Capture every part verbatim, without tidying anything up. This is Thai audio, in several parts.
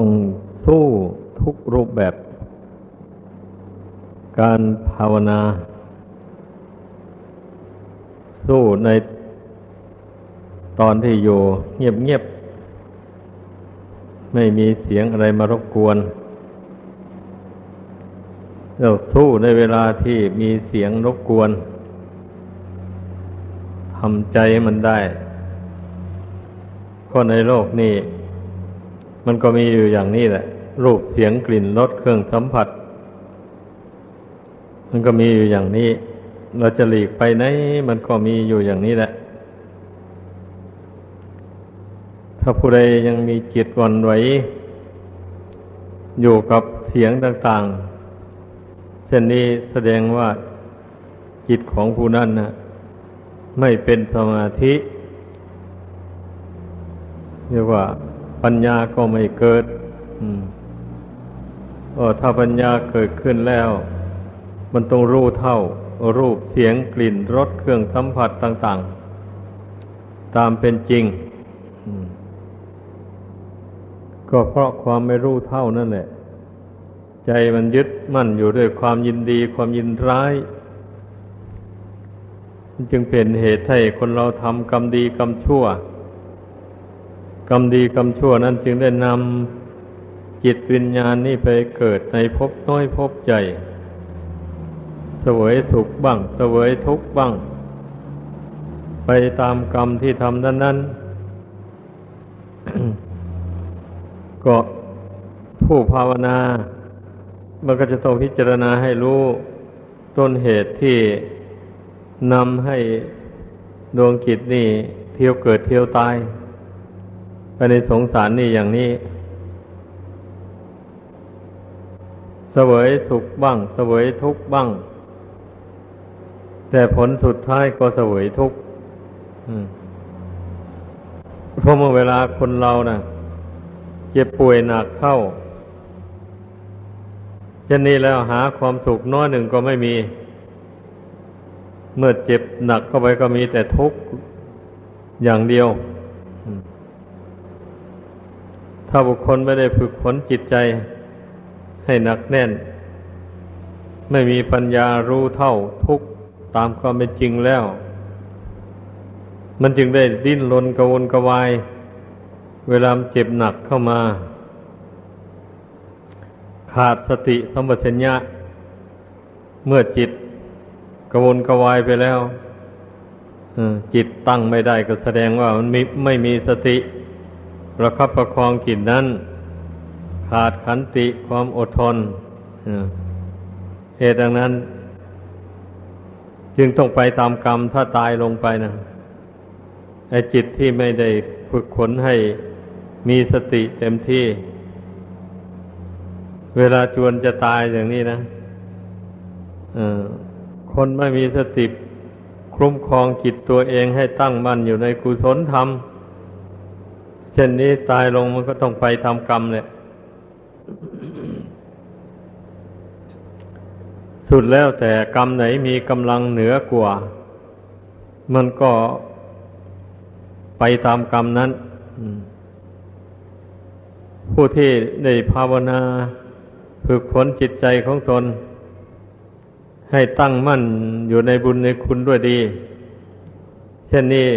องค์สู้ทุกรูปแบบการภาวนาสู้ในตอนที่อยู่เงียบๆไม่มีเสียงอะไรมารบกวนแล้วสู้ในเวลาที่มีเสียงรบกวนทำใจมันได้คนในโลกนี้มันก็มีอยู่อย่างนี้แหละรูปเสียงกลิ่นรสเครื่องสัมผัสมันก็มีอยู่อย่างนี้เราจะหลีกไปไหนมันก็มีอยู่อย่างนี้แหละถ้าผู้ใดยังมีจิตหวั่นไหวอยู่กับเสียงต่างๆเช่นนี้แสดงว่าจิตของผู้นั้นนะไม่เป็นสมาธิเรียกว่าปัญญาก็ไม่เกิดเออถ้าปัญญาเกิดขึ้นแล้วมันต้องรู้เท่ารูปเสียงกลิ่นรสเครื่องสัมผัสต่างๆตามเป็นจริงก็เพราะความไม่รู้เท่านั่นแหละใจมันยึดมั่นอยู่ด้วยความยินดีความยินร้ายจึงเป็นเหตุให้คนเราทำกรรมดีกรรมชั่วกรรมดีกรรมชั่วนั้นจึงได้นำจิตวิญญาณนี่ไปเกิดในภพน้อยภพใหญ่เสวยสุขบ้างเสวยทุกข์บ้างไปตามกรรมที่ทำนั้นนั้น ก็ผู้ภาวนามันก็จะต้องพิจารณาให้รู้ต้นเหตุที่นำให้ดวงจิตนี่เที่ยวเกิดเที่ยวตายไปในสงสารนี่อย่างนี้เสวยสุขบ้างเสวยทุกข์บ้างแต่ผลสุดท้ายก็เสวยทุกข์เพราะเมื่อเวลาคนเราน่ะเจ็บป่วยหนักเข้าเช่นนี้แล้วหาความสุขน้อยหนึ่งก็ไม่มีเมื่อเจ็บหนักเข้าไปก็มีแต่ทุกข์อย่างเดียวถ้าบุคคลไม่ได้ฝึกฝนจิตใจให้หนักแน่นไม่มีปัญญารู้เท่าทุกข์ตามความเป็นจริงแล้วมันจึงได้ดิ้นรนกระวนกระวายเวลาเจ็บหนักเข้ามาขาดสติสัมปชัญญะเมื่อจิตกระวนกระวายไปแล้วจิตตั้งไม่ได้ก็แสดงว่ามันไม่มีสติประคับประคองจิตนั้นขาดขันติความอดทนเหตุดังนั้นจึงต้องไปตามกรรมถ้าตายลงไปนะไอ้จิตที่ไม่ได้ฝึกขนให้มีสติเต็มที่เวลาจวนจะตายอย่างนี้นะคนไม่มีสติคุ้มครองจิตตัวเองให้ตั้งมั่นอยู่ในกุศลธรรมเช่นนี้ตายลงมันก็ต้องไปทำกรรมแหละสุดแล้วแต่กรรมไหนมีกำลังเหนือกว่ามันก็ไปตามกรรมนั้นผู้ที่ได้ภาวนาฝึกฝนจิตใจของตนให้ตั้งมั่นอยู่ในบุญในคุณด้วยดีเช่นนี้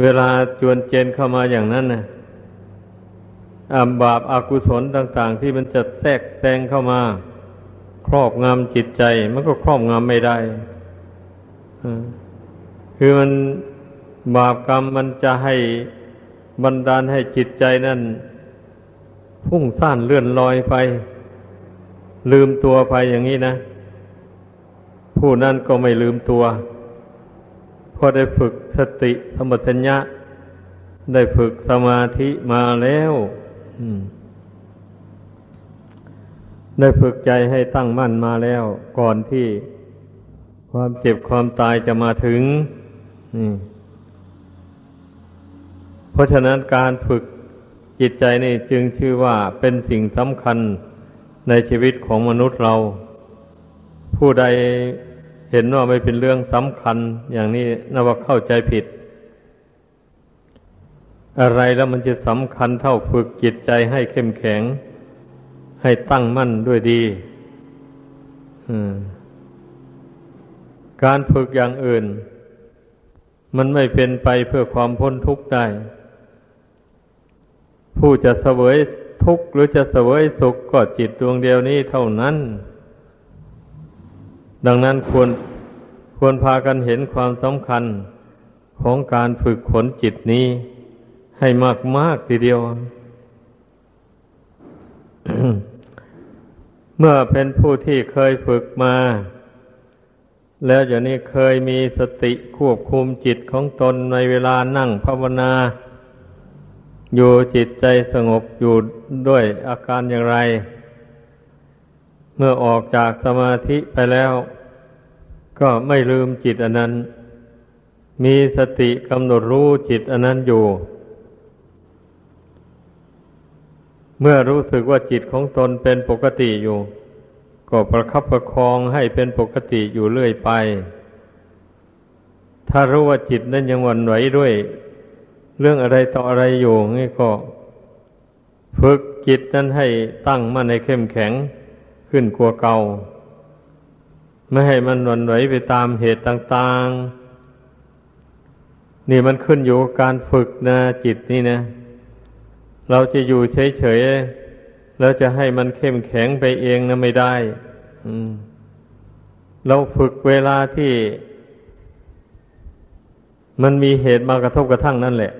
เวลาจวนเจนเข้ามาอย่างนั้นนะอาบาปอกุศลต่างๆที่มันจะแทรกแซงเข้ามาครอบงำจิตใจมันก็ครอบงำไม่ได้คือมันบาปกรรมมันจะให้บันดาลให้จิตใจนั้นพุ่งซ่านเลื่อนลอยไปลืมตัวไปอย่างนี้นะผู้นั้นก็ไม่ลืมตัวพอได้ฝึกสติสัมปชัญญะได้ฝึกสมาธิมาแล้วได้ฝึกใจให้ตั้งมั่นมาแล้วก่อนที่ความเจ็บความตายจะมาถึงเพราะฉะนั้นการฝึกจิตใจนี่จึงชื่อว่าเป็นสิ่งสำคัญในชีวิตของมนุษย์เราผู้ใดเห็นว่าไม่เป็นเรื่องสำคัญอย่างนี้นับว่าเข้าใจผิด อะไรแล้วมันจะสำคัญเท่าฝึกจิตใจให้เข้มแข็งให้ตั้งมั่นด้วยดีการฝึกอย่างอื่นมันไม่เป็นไปเพื่อความพ้นทุกข์ได้ผู้จะเสวยทุกข์หรือจะเสวยสุขก็จิตดวงเดียวนี้เท่านั้นดังนั้นควรควรพากันเห็นความสำคัญของการฝึกขนจิตนี้ให้มากๆทีเดียว เมื่อเป็นผู้ที่เคยฝึกมาแล้วอย่างนี้เคยมีสติควบคุมจิตของตนในเวลานั่งภาวนาอยู่จิตใจสงบอยู่ด้วยอาการอย่างไรเมื่อออกจากสมาธิไปแล้วก็ไม่ลืมจิตอันนั้นมีสติกำหนดรู้จิตอันนั้นอยู่เมื่อรู้สึกว่าจิตของตนเป็นปกติอยู่ก็ประคับประคองให้เป็นปกติอยู่เรื่อยไปถ้ารู้ว่าจิตนั้นยังหวั่นไหวด้วยเรื่องอะไรต่ออะไรอยู่นี่ก็ฝึกจิตนั้นให้ตั้งมั่นให้เข้มแข็งขึ้นกว่าเก่าไม่ให้มันหวั่นไหวไปตามเหตุต่างๆนี่มันขึ้นอยู่กับการฝึกนะจิตนี่นะเราจะอยู่เฉยๆแล้วจะให้มันเข้มแข็งไปเองนะไม่ได้เราฝึกเวลาที่มันมีเหตุมากระทบกระทั่งนั่นแหละ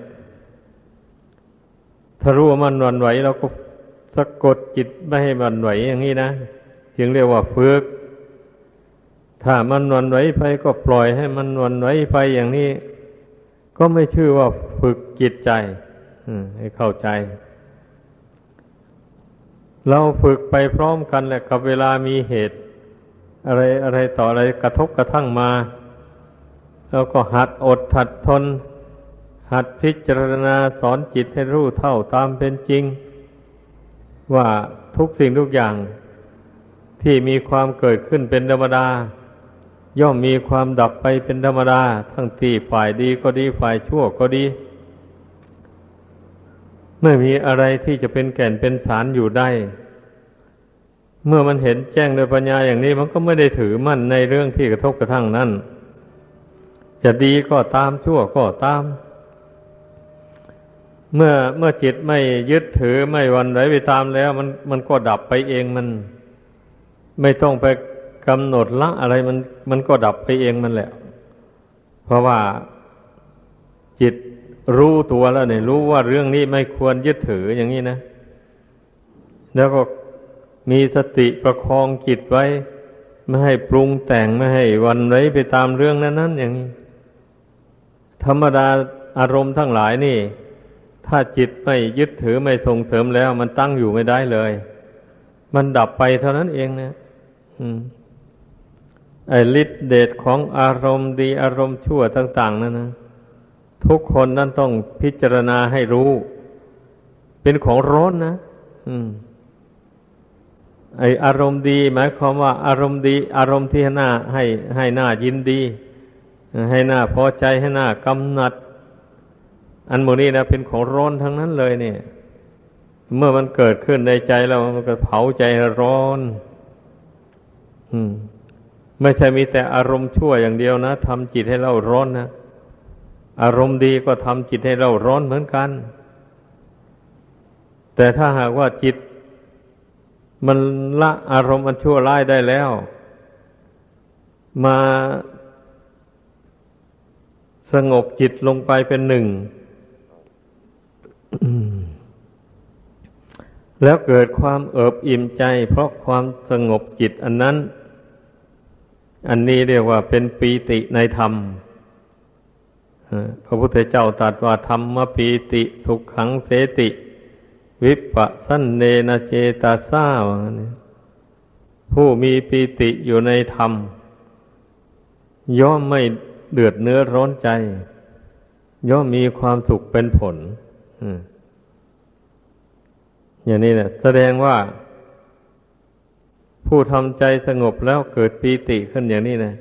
ถ้ารู้ว่ามันหวั่นไหวเราก็สะกดจิตไม่ให้หวั่นไหวอย่างนี้นะจึงเรียกว่าฝึกถ้ามันหวั่นไหวไปก็ปล่อยให้มันหวั่นไหวไปอย่างนี้ก็ไม่ชื่อว่าฝึกจิตใจให้เข้าใจเราฝึกไปพร้อมกันแหละกับเวลามีเหตุอะไรอะไรต่ออะไรกระทบกระทั่งมาเราก็หัดอดหัดทนหัดพิจารณาสอนจิตให้รู้เท่าตามเป็นจริงว่าทุกสิ่งทุกอย่างที่มีความเกิดขึ้นเป็นธรรมดาย่อมมีความดับไปเป็นธรรมดาทั้งที่ฝ่ายดีก็ดีฝ่ายชั่วก็ดีไม่มีอะไรที่จะเป็นแก่นเป็นสารอยู่ได้เมื่อมันเห็นแจ้งโดยปัญญาอย่างนี้มันก็ไม่ได้ถือมั่นในเรื่องที่กระทบกระทั่งนั้นจะดีก็ตามชั่วก็ตามเมื่อเมื่อจิตไม่ยึดถือไม่หวั่นไหวไปตามแล้วมันมันก็ดับไปเองมันไม่ต้องไปกำหนดละอะไรมันมันก็ดับไปเองมันแหละเพราะว่าจิตรู้ตัวแล้วเนี่ยรู้ว่าเรื่องนี้ไม่ควรยึดถืออย่างนี้นะแล้วก็มีสติประคองจิตไว้ไม่ให้ปรุงแต่งไม่ให้วันไหลไปตามเรื่องนั้นๆอย่างนี้ธรรมดาอารมณ์ทั้งหลายนี่ถ้าจิตไม่ยึดถือไม่ส่งเสริมแล้วมันตั้งอยู่ไม่ได้เลยมันดับไปเท่านั้นเองนะไอ้ฤทธิ์เดชของอารมณ์ดีอารมณ์ชั่วต่างๆนั่นนะทุกคนนั้นต้องพิจารณาให้รู้เป็นของร้อนนะอืมไอ้อารมณ์ดีหมายความว่าอารมณ์ดีอารมณ์ที่ให้น่าให้ให้น่ายินดีให้น่าพอใจให้น่ากำหนัดอันโมนี่นะเป็นของร้อนทั้งนั้นเลยเนี่ยเมื่อมันเกิดขึ้นในใจแล้วมันก็เผาใจร้อนอืมไม่ใช่มีแต่อารมณ์ชั่วอย่างเดียวนะทำจิตให้เราร้อนนะอารมณ์ดีก็ทำจิตให้เราร้อนเหมือนกันแต่ถ้าหากว่าจิตมันละอารมณ์อันชั่วร้ายได้แล้วมาสงบจิตลงไปเป็นหนึ่ง แล้วเกิดความเอิบอิ่มใจเพราะความสงบจิตอันนั้นอันนี้เรียกว่าเป็นปีติในธรรมพระพุทธเจ้าตรัสว่าธรรมปีติสุขังเสติวิปัสสันเนนะเจตาสาผู้มีปีติอยู่ในธรรมย่อมไม่เดือดเนื้อร้อนใจย่อมมีความสุขเป็นผลอย่างนี้แหละแสดงว่าผู้ทำใจสงบแล้วเกิดปีติขึ้นอย่างนี้นะ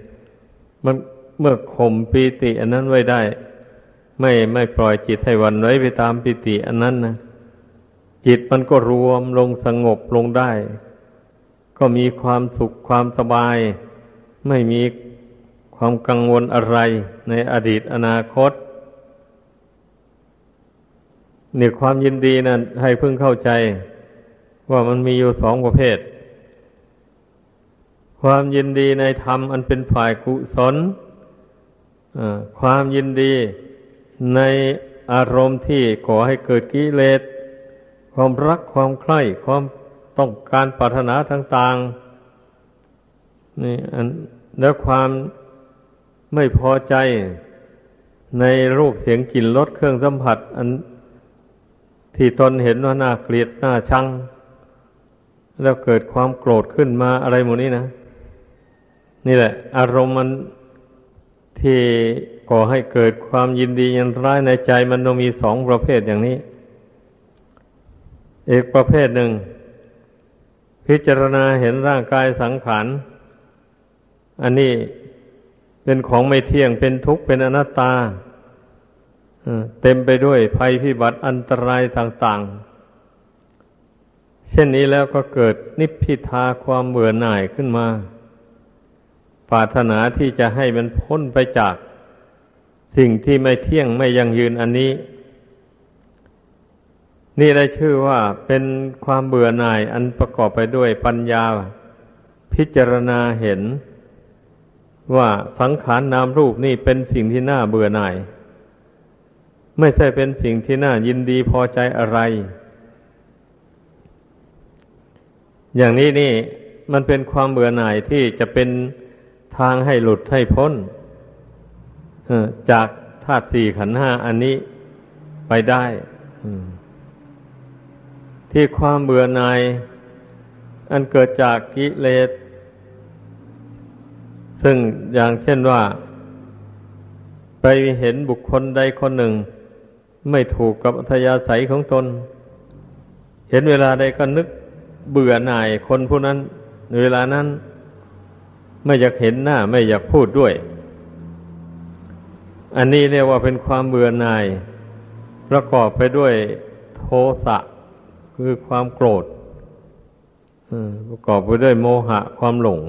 มันเมื่อข่มปีติอันนั้นไว้ได้ ไม่ไม่ปล่อยจิตให้หวั่นไหวไปตามปิติอันนั้นนะจิตมันก็รวมลงสงบลงได้ก็มีความสุขความสบายไม่มีความกังวลอะไรในอดีตอนาคตนี่ความยินดีนะให้เพิ่งเข้าใจว่ามันมีอยู่สองประเภทความยินดีในธรรมอันเป็นฝ่ายกุศลความยินดีในอารมณ์ที่ก่อให้เกิดกิเลสความรักความใคร่ความต้องการปรารถนาต่างๆนี่อันแล้วความไม่พอใจในรูปเสียงกลิ่นรสเครื่องสัมผัสอันที่ตนเห็นว่าน่าเกลียดน่าชังแล้วเกิดความโกรธขึ้นมาอะไรหมดนี้นะนี่แหละอารมณ์มันที่ก่อให้เกิดความยินดียินร้ายในใจมันต้องมีสองประเภทอย่างนี้อีกประเภทหนึ่งพิจารณาเห็นร่างกายสังขารอันนี้เป็นของไม่เที่ยงเป็นทุกข์เป็นอนัตตาเต็มไปด้วยภัยพิบัติอันตรายต่างๆเช่นนี้แล้วก็เกิดนิพพิทาความเบื่อหน่ายขึ้นมาปรารถนาที่จะให้มันพ้นไปจากสิ่งที่ไม่เที่ยงไม่ยั่งยืนอันนี้นี่ได้ชื่อว่าเป็นความเบื่อหน่ายอันประกอบไปด้วยปัญญาพิจารณาเห็นว่าสังขารนามรูปนี่เป็นสิ่งที่น่าเบื่อหน่ายไม่ใช่เป็นสิ่งที่น่ายินดีพอใจอะไรอย่างนี้นี่มันเป็นความเบื่อหน่ายที่จะเป็นทางให้หลุดให้พ้นจากธาตุสี่ขันธ์ห้าอันนี้ไปได้ที่ความเบื่อหน่ายอันเกิดจากกิเลสซึ่งอย่างเช่นว่าไปเห็นบุคคลใดคนหนึ่งไม่ถูกกับอัธยาศัยของตนเห็นเวลาใดก็นึกเบื่อหน่ายคนผู้นั้นเวลานั้นไม่อยากเห็นหน้าไม่อยากพูดด้วยอันนี้เรียกว่าเป็นความเบื่อหน่ายประกอบไปด้วยโทสะคือความโกรธประกอบไปด้วยโมหะความหลง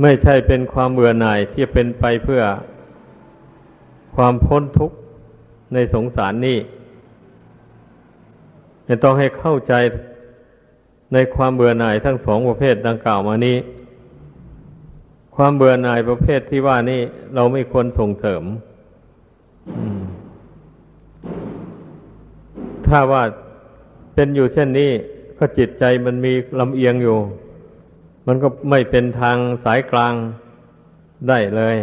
ไม่ใช่เป็นความเบื่อหน่ายที่เป็นไปเพื่อความพ้นทุกข์ในสงสารนี้จะต้องให้เข้าใจในความเบื่อหน่ายทั้งสองประเภทดังกล่าวมานี้ความเบื่อหน่ายประเภทที่ว่านี้เราไม่ควรส่งเสริมถ้าว่าเป็นอยู่เช่นนี้ก็จิตใจมันมีลำเอียงอยู่มันก็ไม่เป็นทางสายกลางได้เลย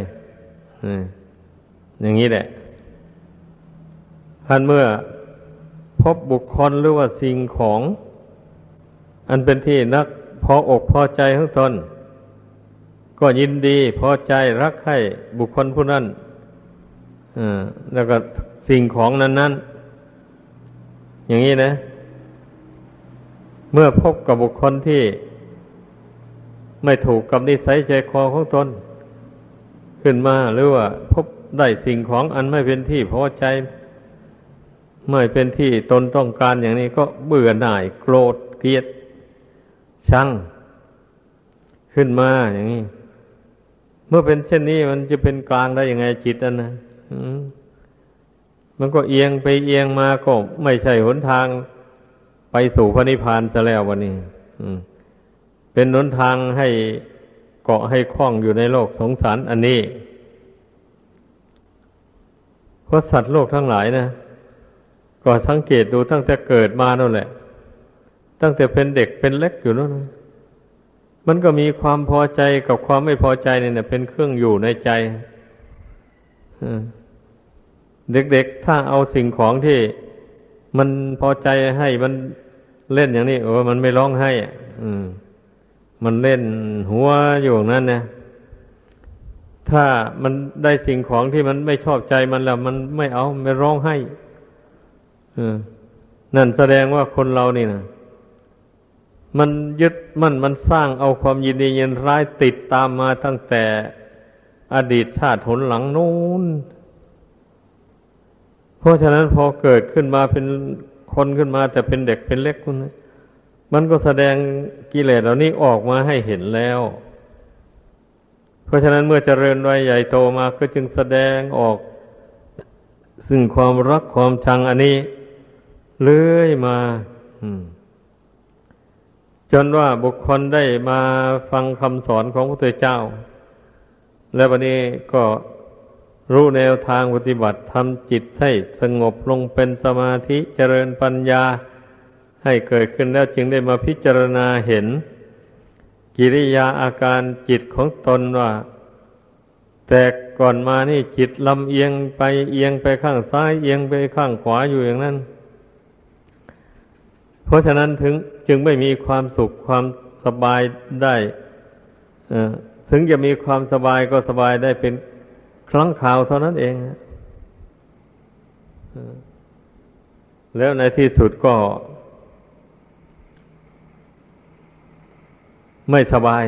อย่างนี้แหละท่านเมื่อพบบุคคลหรือว่าสิ่งของอันเป็นที่นักพออกพอใจของตนก็ยินดีพอใจรักให้บุคคลผู้นั้นแล้วก็สิ่งของนั้นๆอย่างนี้นะเมื่อพบกับบุคคลที่ไม่ถูกกับนิสัยใจคอของตนขึ้นมาหรือว่าพบได้สิ่งของอันไม่เป็นที่พอใจไม่เป็นที่ตนต้องการอย่างนี้ก็เบื่อหน่ายโกรธเกลียดชังขึ้นมาอย่างนี้เมื่อเป็นเช่นนี้มันจะเป็นกลางได้ยังไงจิตอันนะมันก็เอียงไปเอียงมาก็ไม่ใช่หนทางไปสู่พระนิพพานซะแล้ววันนี้เป็นหนทางให้เกาะให้คล้องอยู่ในโลกสงสารอันนี้เพราะสัตว์โลกทั้งหลายนะก็สังเกตดูตั้งแต่เกิดมานั่นแหละตั้งแต่เป็นเด็กเป็นเล็กอยู่นั่นมันก็มีความพอใจกับความไม่พอใจเนี่ยเป็นเครื่องอยู่ในใจเด็กๆถ้าเอาสิ่งของที่มันพอใจให้มันเล่นอย่างนี้โอ้มันไม่ร้องไห้อืมมันเล่นหัวอยู่นั่นนะถ้ามันได้สิ่งของที่มันไม่ชอบใจมันแล้วมันไม่เอาไม่ร้องไห้นั่นแสดงว่าคนเรานี่นะมันยึดมั่นมันสร้างเอาความยินดียินร้ายติดตามมาตั้งแต่อดีตชาติหนหลังนู้น เพราะฉะนั้นพอเกิดขึ้นมาเป็นคนขึ้นมาแต่เป็นเด็กเป็นเล็กคนนะมันก็แสดงกิเลสเหล่านี้ออกมาให้เห็นแล้วเพราะฉะนั้นเมื่อเจริญวัยใหญ่โตมาก็จึงแสดงออกซึ่งความรักความชังอันนี้เลื้อยมาจนว่าบุคคลได้มาฟังคำสอนของพระพุทธเจ้าและวันนี้ก็รู้แนวทางปฏิบัติทำจิตให้สงบลงเป็นสมาธิเจริญปัญญาให้เกิดขึ้นแล้วจึงได้มาพิจารณาเห็นกิริยาอาการจิตของตนว่าแต่ก่อนมานี่จิตลำเอียงไปเอียงไปข้างซ้ายเอียงไปข้างขวาอยู่อย่างนั้นเพราะฉะนั้นถึงจึงไม่มีความสุขความสบายได้ถึงจะมีความสบายก็สบายได้เป็นครั้งคราวเท่านั้นเองแล้วในที่สุดก็ไม่สบาย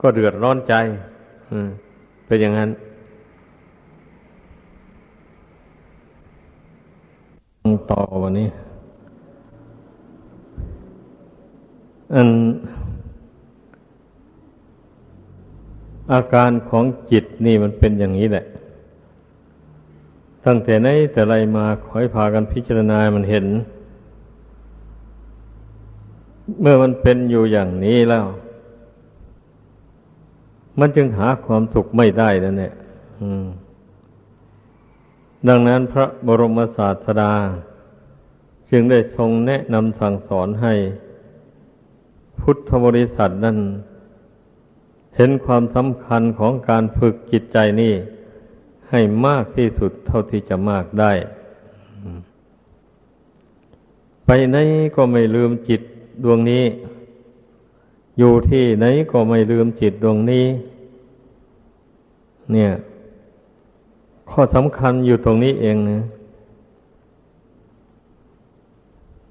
ก็เดือดร้อนใจเป็นอย่างนั้นต่อวันนี้อันอาการของจิตนี่มันเป็นอย่างนี้แหละตั้งแต่ไหนแต่ไรมาขอให้พากันพิจารณามันเห็นเมื่อมันเป็นอยู่อย่างนี้แล้วมันจึงหาความสุขไม่ได้นั่นแหละดังนั้นพระบรมศาสดาจึงได้ทรงแนะนำสั่งสอนให้พุทธบริษัทนั้นเห็นความสำคัญของการฝึกจิตใจนี่ให้มากที่สุดเท่าที่จะมากได้ไปไหนก็ไม่ลืมจิตดวงนี้อยู่ที่ไหนก็ไม่ลืมจิตดวงนี้เนี่ยข้อสำคัญอยู่ตรงนี้เองนะ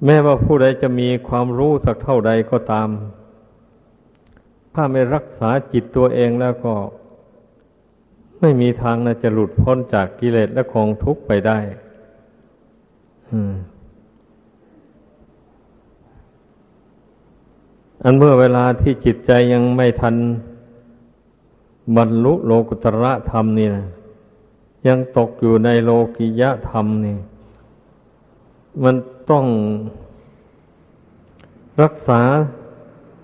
แม้ว่าผู้ใดจะมีความรู้สักเท่าใดก็ตามถ้าไม่รักษาจิตตัวเองแล้วก็ไม่มีทางนะจะหลุดพ้นจากกิเลสและกองทุกข์ไปได้อันเมื่อเวลาที่จิตใจยังไม่ทันบรรลุโลกุตระธรรมนี่นะยังตกอยู่ในโลกิยะธรรมนี่มันต้องรักษา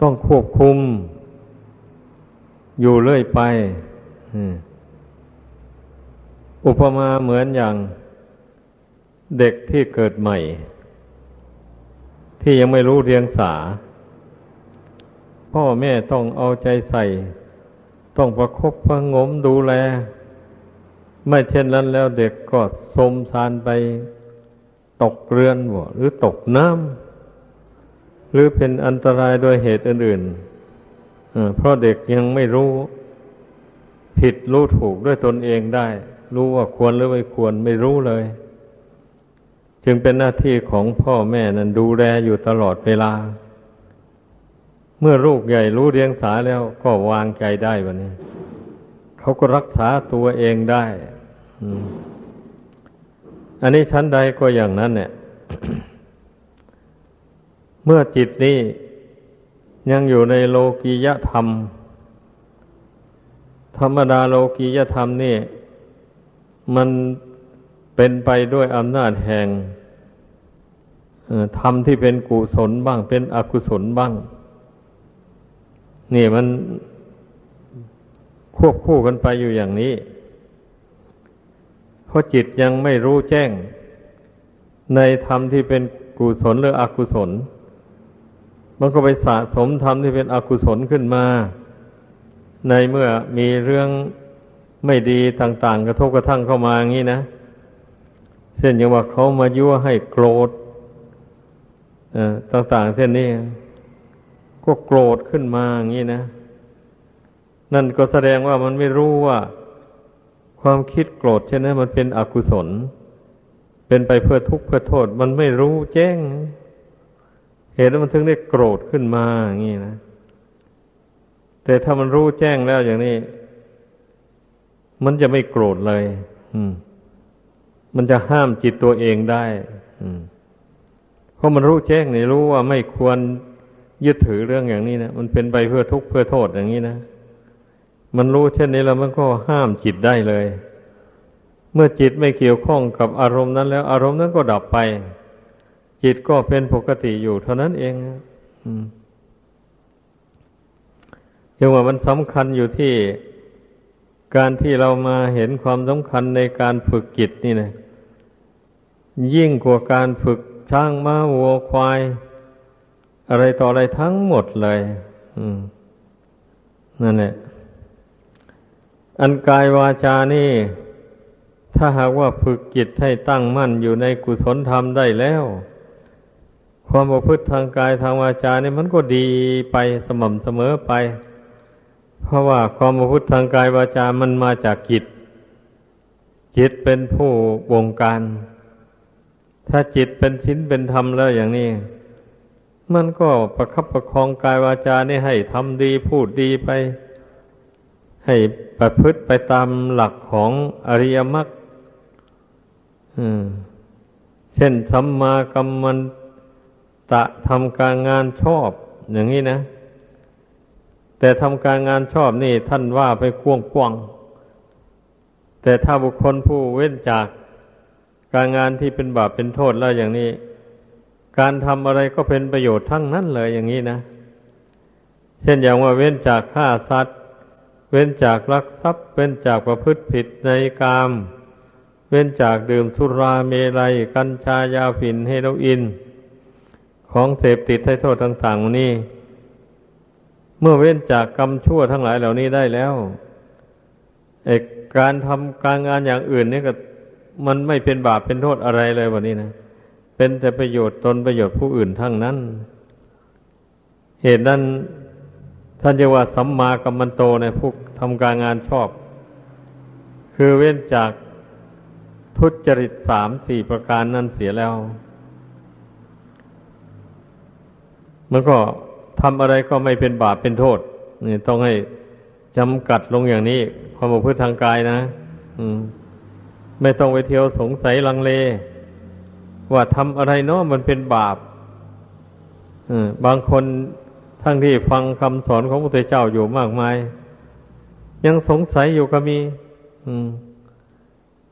ต้องควบคุมอยู่เรื่อยไปอุปมาเหมือนอย่างเด็กที่เกิดใหม่ที่ยังไม่รู้เรียงสาพ่อแม่ต้องเอาใจใส่ต้องประคบประหงมดูแลไม่เช่นนั้นแล้วเด็กก็สมสารไปตกเรือนบ่หรือตกน้ำหรือเป็นอันตรายโดยเหตุอื่นๆเพราะเด็กยังไม่รู้ผิดรู้ถูกด้วยตนเองได้รู้ว่าควรหรือไม่ควรไม่รู้เลยจึงเป็นหน้าที่ของพ่อแม่นั้นดูแลอยู่ตลอดเวลาเมื่อลูกใหญ่รู้เรียงสาแล้วก็วางใจได้บัดนี้เขาก็รักษาตัวเองได้อันนี้ชั้นใดก็อย่างนั้นเนี่ย เมื่อจิตนี้ยังอยู่ในโลกียธรรมธรรมดาโลกียธรรมนี่มันเป็นไปด้วยอำนาจแห่งธรรมที่เป็นกุศลบ้างเป็นอกุศลบ้างนี่มันควบคู่กันไปอยู่อย่างนี้เพราะจิตยังไม่รู้แจ้งในธรรมที่เป็นกุศลหรืออกุศลมันก็ไปสะสมธรรมที่เป็นอกุศลขึ้นมาในเมื่อมีเรื่องไม่ดีต่างๆกระทบกระทั่งเข้ามาอย่างนี้นะเช่นอย่างว่าเขามายั่วให้โกรธต่างๆเช่นนี้ก็โกรธขึ้นมาอย่างนี้นะนั่นก็แสดงว่ามันไม่รู้ว่าความคิดโกรธเช่นนั้นมันเป็นอกุศลเป็นไปเพื่อทุกข์เพื่อโทษมันไม่รู้แจ้งเหตุนั้นมันถึงได้โกรธขึ้นมาอย่างนี้นะแต่ถ้ามันรู้แจ้งแล้วอย่างนี้มันจะไม่โกรธเลย ม, มันจะห้ามจิตตัวเองได้เพราะมันรู้แจ้งในรู้ว่าไม่ควรยึดถือเรื่องอย่างนี้นะมันเป็นไปเพื่อทุกข์เพื่อโทษอย่างนี้นะมันรู้เช่นนี้แล้วมันก็ห้ามจิตได้เลยเมื่อจิตไม่เกี่ยวข้องกับอารมณ์นั้นแล้วอารมณ์นั้นก็ดับไปจิตก็เป็นปกติอยู่เท่านั้นเองจึงว่ามันสำคัญอยู่ที่การที่เรามาเห็นความสำคัญในการฝึกจิตนี่นะยิ่งกว่าการฝึกช้างม้าวัวควายอะไรต่ออะไรทั้งหมดเลยนั่นแหละอันกายวาจานี่ถ้าหากว่าฝึกจิตให้ตั้งมั่นอยู่ในกุศลธรรมได้แล้วความประพฤติทางกายทางวาจานี่มันก็ดีไปสม่ำเสมอไปเพราะว่าความประพฤติทางกายวาจามันมาจากจิตจิตเป็นผู้บงการถ้าจิตเป็นชิ้นเป็นธรรมแล้วอย่างนี้มันก็ประคับประคองกายวาจานี่ให้ทำดีพูดดีไปให้ประพฤติไปตามหลักของอริยมรรคเช่นสัมมากัมมันตะทำการงานชอบอย่างนี้นะแต่ทำการงานชอบนี่ท่านว่าไปกว้างๆแต่ถ้าบุคคลผู้เว้นจากการงานที่เป็นบาปเป็นโทษแล้วอย่างนี้การทำอะไรก็เป็นประโยชน์ทั้งนั้นเลยอย่างนี้นะเช่นอย่างว่าเว้นจากฆ่าสัตว์เว้นจากลักทรัพย์เว้นจากประพฤติผิดในกามเว้นจากดื่มสุราเมรัยกัญชายาฝิ่นเฮโรอีนของเสพติดให้โทษต่างๆนี้เมื่อเว้นจากกรรมชั่วทั้งหลายเหล่านี้ได้แล้วไอ้การทำการงานอย่างอื่นนี่ก็มันไม่เป็นบาปเป็นโทษอะไรเลยวันนี้นะเป็นแต่ประโยชน์ตนประโยชน์ผู้อื่นทั้งนั้นเหตุนั้นท่านจะว่าสัมมากัมมันโตในผู้ทำการงานชอบคือเว้นจากทุจริต สามถึงสี่ ประการนั้นเสียแล้วมันก็ทำอะไรก็ไม่เป็นบาปเป็นโทษนี่ต้องให้จำกัดลงอย่างนี้ความประพฤติทางกายนะไม่ต้องไปเที่ยวสงสัยลังเลว่าทำอะไรเนาะมันเป็นบาปบางคนทั้งที่ฟังคำสอนของพระพุทธเจ้าอยู่มากมายยังสงสัยอยู่ก็มี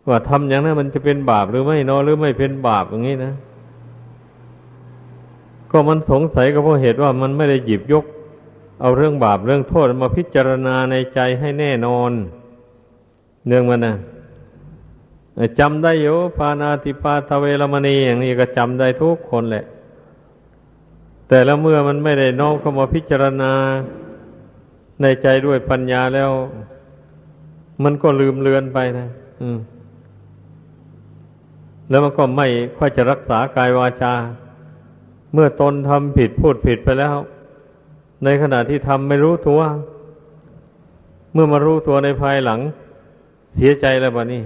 ว่าทำอย่างนั้นมันจะเป็นบาปหรือไม่เนาะหรือไม่เป็นบาปอย่างนี้นะก็มันสงสัยก็เพราะเหตุว่ามันไม่ได้หยิบยกเอาเรื่องบาปเรื่องโทษมาพิจารณาในใจให้แน่นอนเรื่องมันนะจำได้อยู่ปานาติปาตาเวรมณีอย่างนี้ก็จำได้ทุกคนแหละแต่แล้วเมื่อมันไม่ได้น้อมเข้ามาพิจารณาในใจด้วยปัญญาแล้วมันก็ลืมเลือนไปนะแล้วมันก็ไม่ค่อยจะรักษากายวาจาเมื่อตนทำผิดพูดผิดไปแล้วในขณะที่ทำไม่รู้ตัวเมื่อมารู้ตัวในภายหลังเสียใจแล้วบัดนี้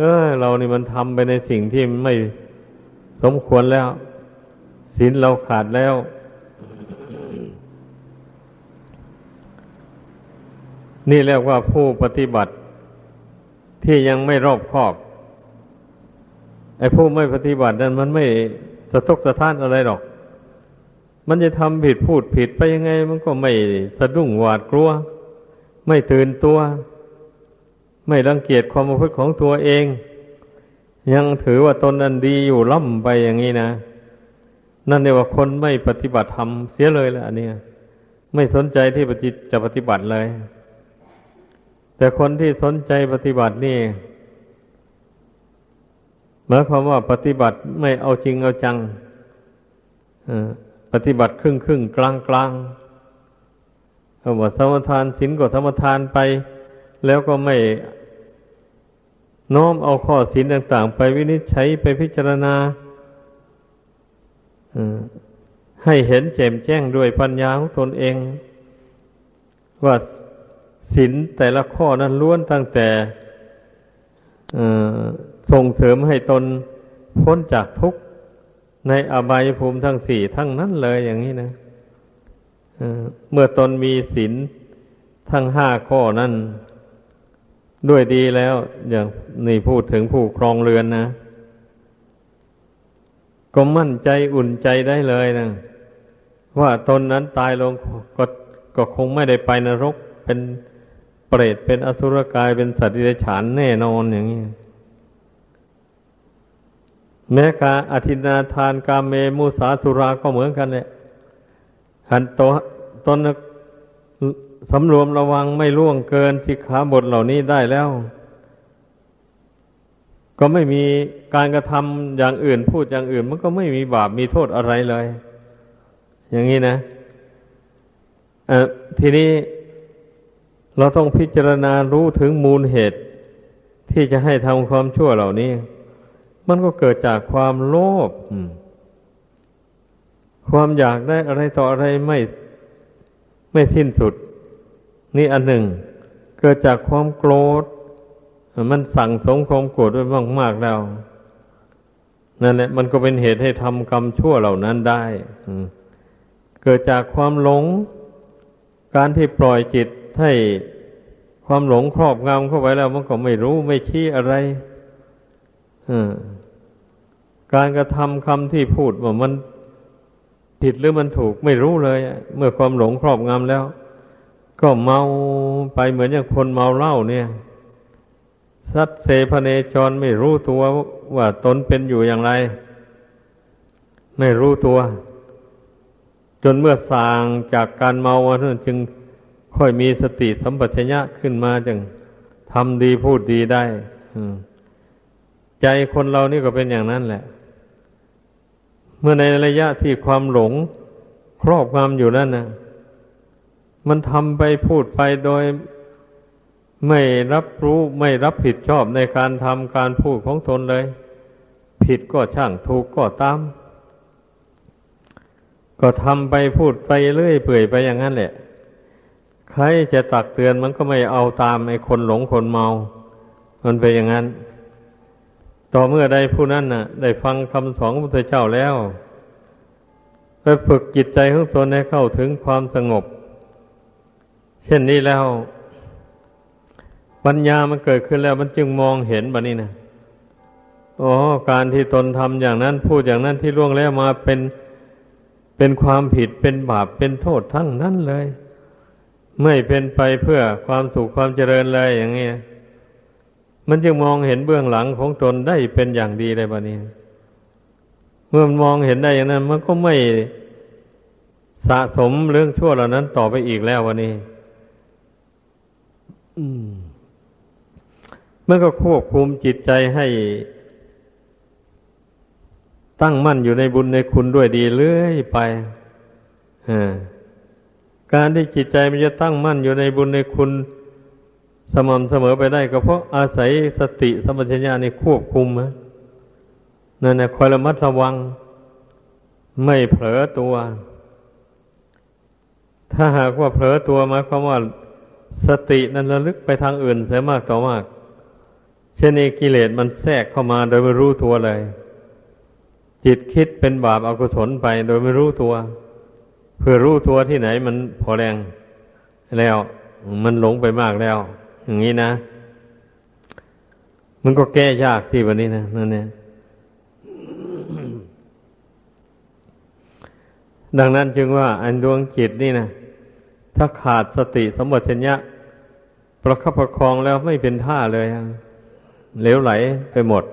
เออเรานี่มันทำไปในสิ่งที่ไม่สมควรแล้วศีลเราขาดแล้ว นี่เรียกว่าผู้ปฏิบัติที่ยังไม่รอบคอบไอ้ผู้ไม่ปฏิบัตินั้นมันไม่สะทกสะท้านอะไรหรอกมันจะทำผิดพูดผิดไปยังไงมันก็ไม่สะดุ้งหวาดกลัวไม่ตื่นตัวไม่รังเกียจความประพฤติของตัวเองยังถือว่าตนนั้นดีอยู่ล่ำไปอย่างนี้นะนั่นเรียกว่าคนไม่ปฏิบัติธรรมเสียเลยละอันนี้ไม่สนใจที่จะปฏิบัติเลยแต่คนที่สนใจปฏิบัตินี่หมายความว่าปฏิบัติไม่เอาจริงเอาจังปฏิบัติครึ่งครึ่งกลางกลางเอาว่าสมทานศีลก็สมทานไปแล้วก็ไม่น้อมเอาข้อศีลต่างๆไปวินิจฉัยไปพิจารณาให้เห็นแจ่มแจ้งด้วยปัญญาของตนเองว่าศีลแต่ละข้อนั้นล้วนตั้งแต่ส่งเสริมให้ตนพ้นจากทุกข์ในอบายภูมิทั้งสี่ทั้งนั้นเลยอย่างนี้นะเมื่อตนมีศีลทั้งห้าข้อนั้น ด้วยดีแล้วอย่างนี่พูดถึงผู้ครองเรือนนะก็มั่นใจอุ่นใจได้เลยนะว่าตนนั้นตายลงก็ก็คงไม่ได้ไปนรกเป็นเปรตเป็นอสุรกายเป็นสัตว์เดรัจฉานแน่นอนอย่างนี้แม้กาอธินาทานกามเมมุสาสุราก็เหมือนกันแหละหันโตตนสำรวมระวังไม่ล่วงเกินสิกขาบทเหล่านี้ได้แล้วก็ไม่มีการกระทำอย่างอื่นพูดอย่างอื่นมันก็ไม่มีบาปมีโทษอะไรเลยอย่างนี้นะเอ่อทีนี้เราต้องพิจารณารู้ถึงมูลเหตุที่จะให้ทำความชั่วเหล่านี้มันก็เกิดจากความโลภความอยากได้อะไรต่ออะไรไม่ไม่สิ้นสุดนี่อันหนึ่งเกิดจากความโกรธมันสั่งสมความโกรธไว้มากๆแล้วนั่นแหละมันก็เป็นเหตุให้ทำกรรมชั่วเหล่านั้นได้เกิดจากความหลงการที่ปล่อยจิตให้ความหลงครอบงำเข้าไปแล้วมันก็ไม่รู้ไม่ชี้อะไรการกระทำคำที่พูดว่ามันผิดหรือมันถูกไม่รู้เลยเมื่อความหลงครอบงำแล้วก็เมาไปเหมือนอย่างคนเมาเหล้าเนี่ยสัตว์เสพเนจรไม่รู้ตัวว่าตนเป็นอยู่อย่างไรไม่รู้ตัวจนเมื่อส่างจากการเมาจึงค่อยมีสติสัมปชัญญะขึ้นมาจึงทำดีพูดดีได้ใจคนเรานี่ก็เป็นอย่างนั้นแหละเมื่อในระยะที่ความหลงครอบงำอยู่นั่นนะมันทำไปพูดไปโดยไม่รับรู้ไม่รับผิดชอบในการทำการพูดของตนเลยผิดก็ช่างถูกก็ตามก็ทำไปพูดไปเรื่อยเปื่อยไปอย่างนั้นแหละใครจะตักเตือนมันก็ไม่เอาตามไอ้คนหลงคนเมามันเป็นอย่างนั้นต่อเมื่อใดผู้นั้นน่ะได้ฟังคำสอนของพระพุทธเจ้าแล้วไปฝึกจิตใจของตนให้เข้าถึงความสงบเช่นนี้แล้วปัญญามันเกิดขึ้นแล้วมันจึงมองเห็นบัดนี้นะอ๋อการที่ตนทำอย่างนั้นพูดอย่างนั้นที่ล่วงแล้วมาเป็นเป็นความผิดเป็นบาปเป็นโทษทั้งนั้นเลยไม่เป็นไปเพื่อความสุขความเจริญเลยอย่างนี้มันจึงมองเห็นเบื้องหลังของตนได้เป็นอย่างดีเลยบัดนี้เมื่อมันมองเห็นได้อย่างนั้นมันก็ไม่สะสมเรื่องชั่วเหล่านั้นต่อไปอีกแล้วบัดนี้มันก็ควบคุมจิตใจให้ตั้งมั่นอยู่ในบุญในคุณด้วยดีเรื่อยไปการที่จิตใจมันจะตั้งมั่นอยู่ในบุญในคุณสม่ำเสมอไปได้ก็เพราะอาศัยสติสัมปชัญญะนี่ควบคุมนะนั่นนะคอยระมัดระวังไม่เผลอตัวถ้าหากว่าเผลอตัวหมายความว่าสตินั้นระลึกไปทางอื่นเสียมากต่อมากเช่นกิเลสมันแทรกเข้ามาโดยไม่รู้ตัวเลยจิตคิดเป็นบาปอกุศลไปโดยไม่รู้ตัวเพื่อรู้ตัวที่ไหนมันพอแรงแล้วมันหลงไปมากแล้วอย่างนี้นะมันก็แก้ยากสิวันนี้นะนั่นเนี่ย ดังนั้นจึงว่าอันดวงจิตนี่นะถ้าขาดสติสัมปชัญญะประคับประคองแล้วไม่เป็นท่าเลยเหลวไหลไปหมด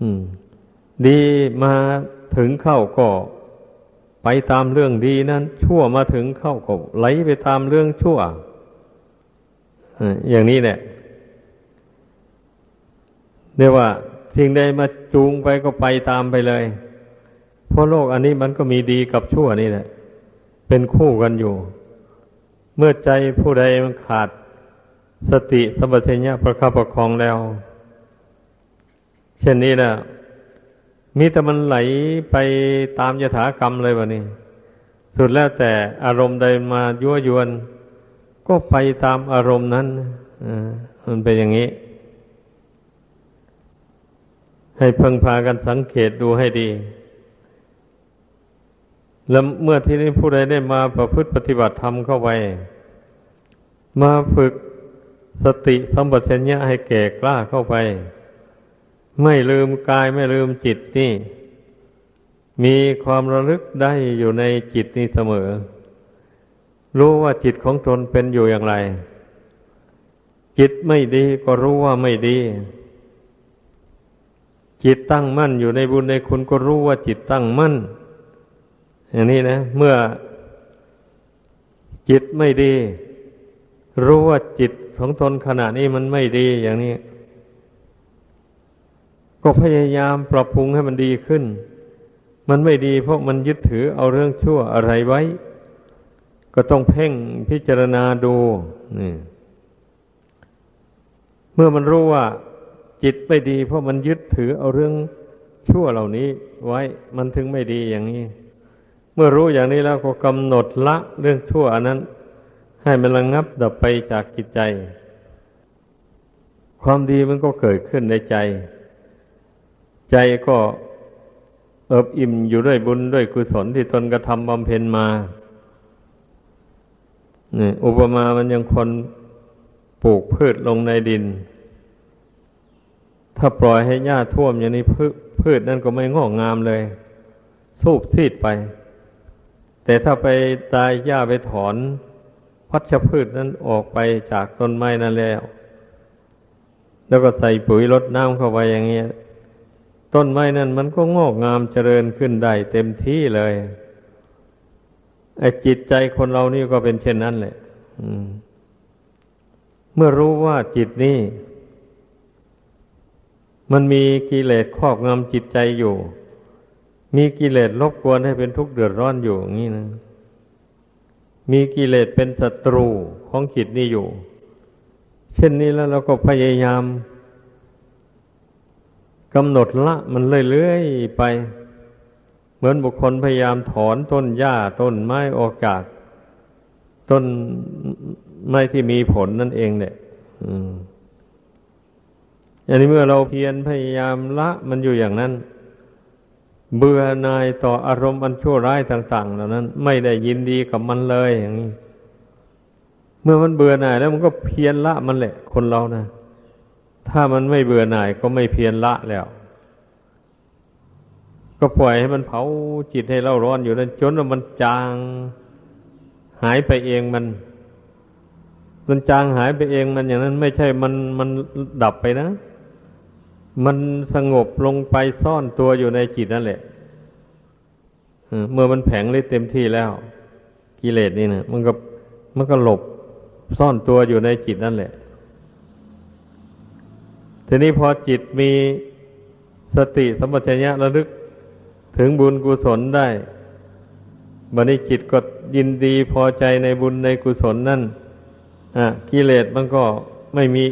อืมดีมาถึงเข้าก็ไปตามเรื่องดีนั้นชั่วมาถึงเข้าก็ไหลไปตามเรื่องชั่วอย่างนี้แหละเรียกว่าสิ่งใดมาจูงไปก็ไปตามไปเลยเพราะโลกอันนี้มันก็มีดีกับชั่วนี่แหละเป็นคู่กันอยู่เมื่อใจผู้ใดมันขาดสติสัมปชัญญะประคับประคองแล้วเช่นนี้นะมีแต่มันไหลไปตามยถากรรมเลยวะนี่สุดแล้วแต่อารมณ์ใดมายั่วยวนก็ไปตามอารมณ์นั้นมันเป็นอย่างนี้ให้พึงพากันสังเกตดูให้ดีแล้วเมื่อที่นี้ผู้ใดได้มาประพฤติปฏิบัติธรรมเข้าไปมาฝึก สติสัมปชัญญะให้แก่กล้าเข้าไปไม่ลืมกายไม่ลืมจิตนี่มีความระลึกได้อยู่ในจิตนี่เสมอรู้ว่าจิตของตนเป็นอยู่อย่างไรจิตไม่ดีก็รู้ว่าไม่ดีจิตตั้งมั่นอยู่ในบุญในคุณก็รู้ว่าจิตตั้งมั่นอย่างนี้นะเมื่อจิตไม่ดีรู้ว่าจิตของตนขณะนี้มันไม่ดีอย่างนี้ก็พยายามปรับปรุงให้มันดีขึ้นมันไม่ดีเพราะมันยึดถือเอาเรื่องชั่วอะไรไว้ก็ต้องเพ่งพิจารณาดูนี่เมื่อมันรู้ว่าจิตไม่ดีเพราะมันยึดถือเอาเรื่องชั่วเหล่านี้ไว้มันถึงไม่ดีอย่างนี้เมื่อรู้อย่างนี้แล้วก็กำหนดละเรื่องชั่วอันนั้นให้มันระงับดับไปจากจิตใจความดีมันก็เกิดขึ้นในใจใจก็เอิบอิ่มอยู่ด้วยบุญด้วยกุศลที่ตนกระทำบำเพ็ญมานี่อุปมามันยังคนปลูกพืชลงในดินถ้าปล่อยให้หญ้าท่วมอย่างนี้พืชพืชนั่นก็ไม่งอกงามเลยสูบซีดไปแต่ถ้าไปตายหญ้าไปถอนพัชพืชนั้นออกไปจากต้นไม้นั่นแล้วแล้วก็ใส่ปุ๋ยรดน้ำเข้าไปอย่างเงี้ยต้นไม้นั่นมันก็งอกงามเจริญขึ้นได้เต็มที่เลยไอ้จิตใจคนเรานี่ก็เป็นเช่นนั้นแหละเมื่อรู้ว่าจิตนี่มันมีกิเลสครอบงำจิตใจอยู่มีกิเลสรบกวนให้เป็นทุกข์เดือดร้อนอยู่อย่างนี้นะมีกิเลสเป็นศัตรูของจิตนี่อยู่เช่นนี้แล้วเราก็พยายามกำหนดละมันเรื่อยๆไปเหมือนบุคคลพยายามถอนต้นหญ้าต้นไม้ออกจากต้นไม้ที่มีผลนั่นเองเนี่ยอันนี้เมื่อเราเพียรพยายามละมันอยู่อย่างนั้นเบื่อหน่ายต่ออารมณ์อันชั่วร้ายต่างๆเหล่านั้นไม่ได้ยินดีกับมันเลยอย่างนี้เมื่อมันเบื่อหน่ายแล้วมันก็เพียรละมันแหละคนเรานะถ้ามันไม่เบื่อหน่ายก็ไม่เพียรละแล้วก็ปล่อยให้มันเผาจิตให้เล่าร้อนอยู่นั้นจนมันจางหายไปเองมันมันจางหายไปเองมันอย่างนั้นไม่ใช่มันมันดับไปนะมันสงบลงไปซ่อนตัวอยู่ในจิตนั่นแหละเมื่อมันแผงฤทธิ์เต็มที่แล้วกิเลสนี่นะมันก็มันก็หลบซ่อนตัวอยู่ในจิตนั่นแหละทีนี้พอจิตมีสติสัมปชัญญะระลึกถึงบุญกุศลได้บัดนี้จิตก็ยินดีพอใจในบุญในกุศลนั่นอ่ะกิเลสมันก็ไม่มี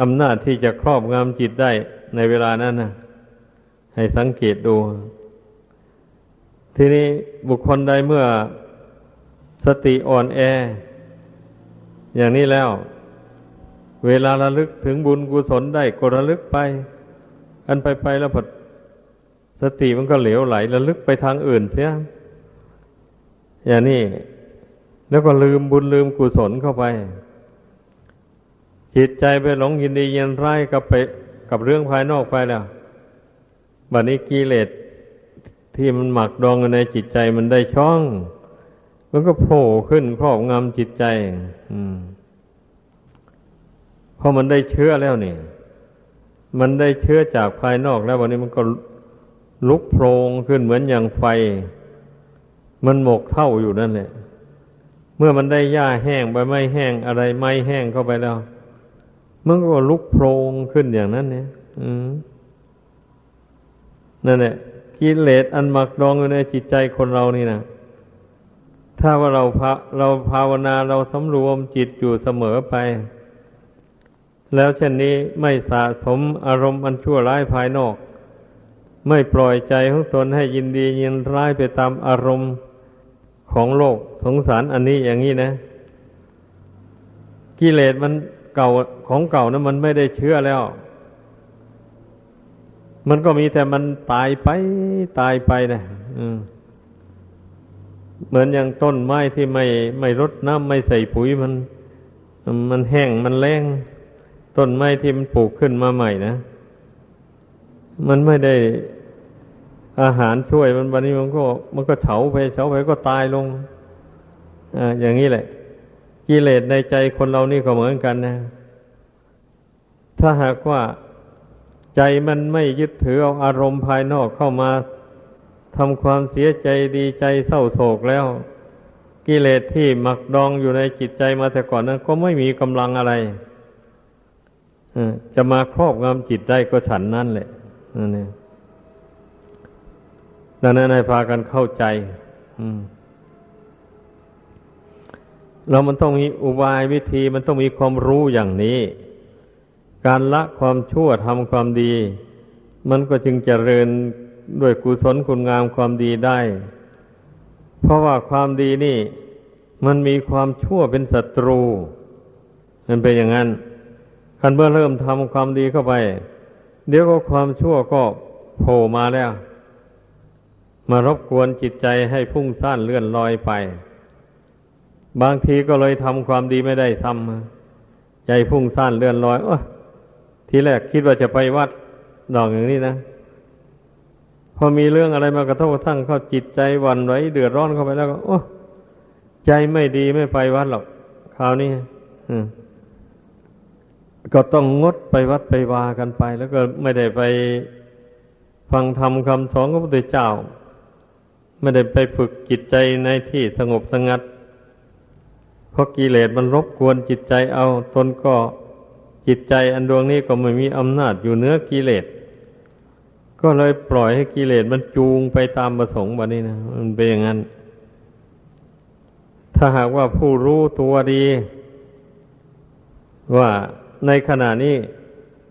อำนาจที่จะครอบงำจิตได้ในเวลานั้นนะให้สังเกตดูทีนี้บุคคลใดเมื่อสติอ่อนแออย่างนี้แล้วเวลาระลึกถึงบุญกุศลได้ก็ระลึกไปอันไปไปแล้วพอสติมันก็เหลวไหลระลึกไปทางอื่นเสียอย่างนี้แล้วก็ลืมบุญลืมกุศลเข้าไปจิตใจไปหลงยินดียินร้ายกับไปกับเรื่องภายนอกไปแล้วบัดนี้กิเลสที่มันหมักดองอยู่ในจิตใจมันได้ช่องมันก็โผล่ขึ้นครอบงำจิตใจอืมเพราะมันได้เชื้อแล้วนี่มันได้เชื้อจากภายนอกแล้วบัดนี้มันก็ลุกโผล่ขึ้นเหมือนอย่างไฟมันหมกเท่าอยู่นั่นแหละเมื่อมันได้หญ้าแห้งใบไม้แห้งอะไรไม้แห้งเข้าไปแล้วมันก็ลุกโพลงขึ้นอย่างนั้นเนี่ยนั่นแหละกิเลสอันหมักดองอยู่ในจิตใจคนเรานี่นะถ้าว่าเราพะเราภาวนาเราสำรวมจิตอยู่เสมอไปแล้วเช่นนี้ไม่สะสมอารมณ์อันชั่วร้ายภายนอกไม่ปล่อยใจของตนให้ยินดียินร้ายไปตามอารมณ์ของโลกสงสารอันนี้อย่างนี้นะกิเลสมันเก่าของเก่านั้นมันไม่ได้เชื่อแล้วมันก็มีแต่มันตายไปตายไปนะเหมือนอย่างต้นไม้ที่ไม่ไม่รดน้ำไม่ใส่ปุ๋ยมัน มันแห้งมันแล้งต้นไม้ที่มันปลูกขึ้นมาใหม่นะมันไม่ได้อาหารช่วยมันวันนี้มันก็มันก็เฉาไปเฉาไปก็ตายลงอ่าอย่างนี้แหละกิเลสในใจคนเรานี่ก็เหมือนกันนะถ้าหากว่าใจมันไม่ยึดถือเอาอารมณ์ภายนอกเข้ามาทำความเสียใจดีใจเศร้าโศกแล้วกิเลสที่หมักดองอยู่ในจิตใจมาแต่ก่อนนั้นก็ไม่มีกำลังอะไรจะมาครอบงำจิตได้ก็ฉันนั่นแหละนั่นเองดังนั้นให้พากันเข้าใจเรามันต้องมีอุบายวิธีมันต้องมีความรู้อย่างนี้การละความชั่วทำความดีมันก็จึงเจริญด้วยกุศลคุณงามความดีได้เพราะว่าความดีนี่มันมีความชั่วเป็นศัตรูมันเป็นอย่างนั้นคันเมื่อเริ่มทำความดีเข้าไปเดี๋ยวก็ความชั่วก็โผล่มาแล้วมารบกวนจิตใจให้พุ่งซ่านเลื่อนลอยไปบางทีก็เลยทำความดีไม่ได้ทำใจพุ่งซ่านเลื่อนลอยโอ้ทีแรกคิดว่าจะไปวัดดอกอย่างนี้นะพอมีเรื่องอะไรมากระทบกระทั่งเข้าจิตใจหวั่นไหวเดือดร้อนเข้าไปแล้วก็โอ้ใจไม่ดีไม่ไปวัดหรอกคราวนี้ก็ต้องงดไปวัดไปวากันไปแล้วก็ไม่ได้ไปฟังธรรมคำสอนของพระพุทธเจ้าไม่ได้ไปฝึกจิตใจในที่สงบสงัดเพราะกิเลสมันรบกวนจิตใจเอาตนก็จิตใจอันดวงนี้ก็ไม่มีอำนาจอยู่เหนือกิเลสก็เลยปล่อยให้กิเลสมันจูงไปตามประสงค์แบบนี้นะมันเป็นอย่างนั้นถ้าหากว่าผู้รู้ตัวดีว่าในขณะนี้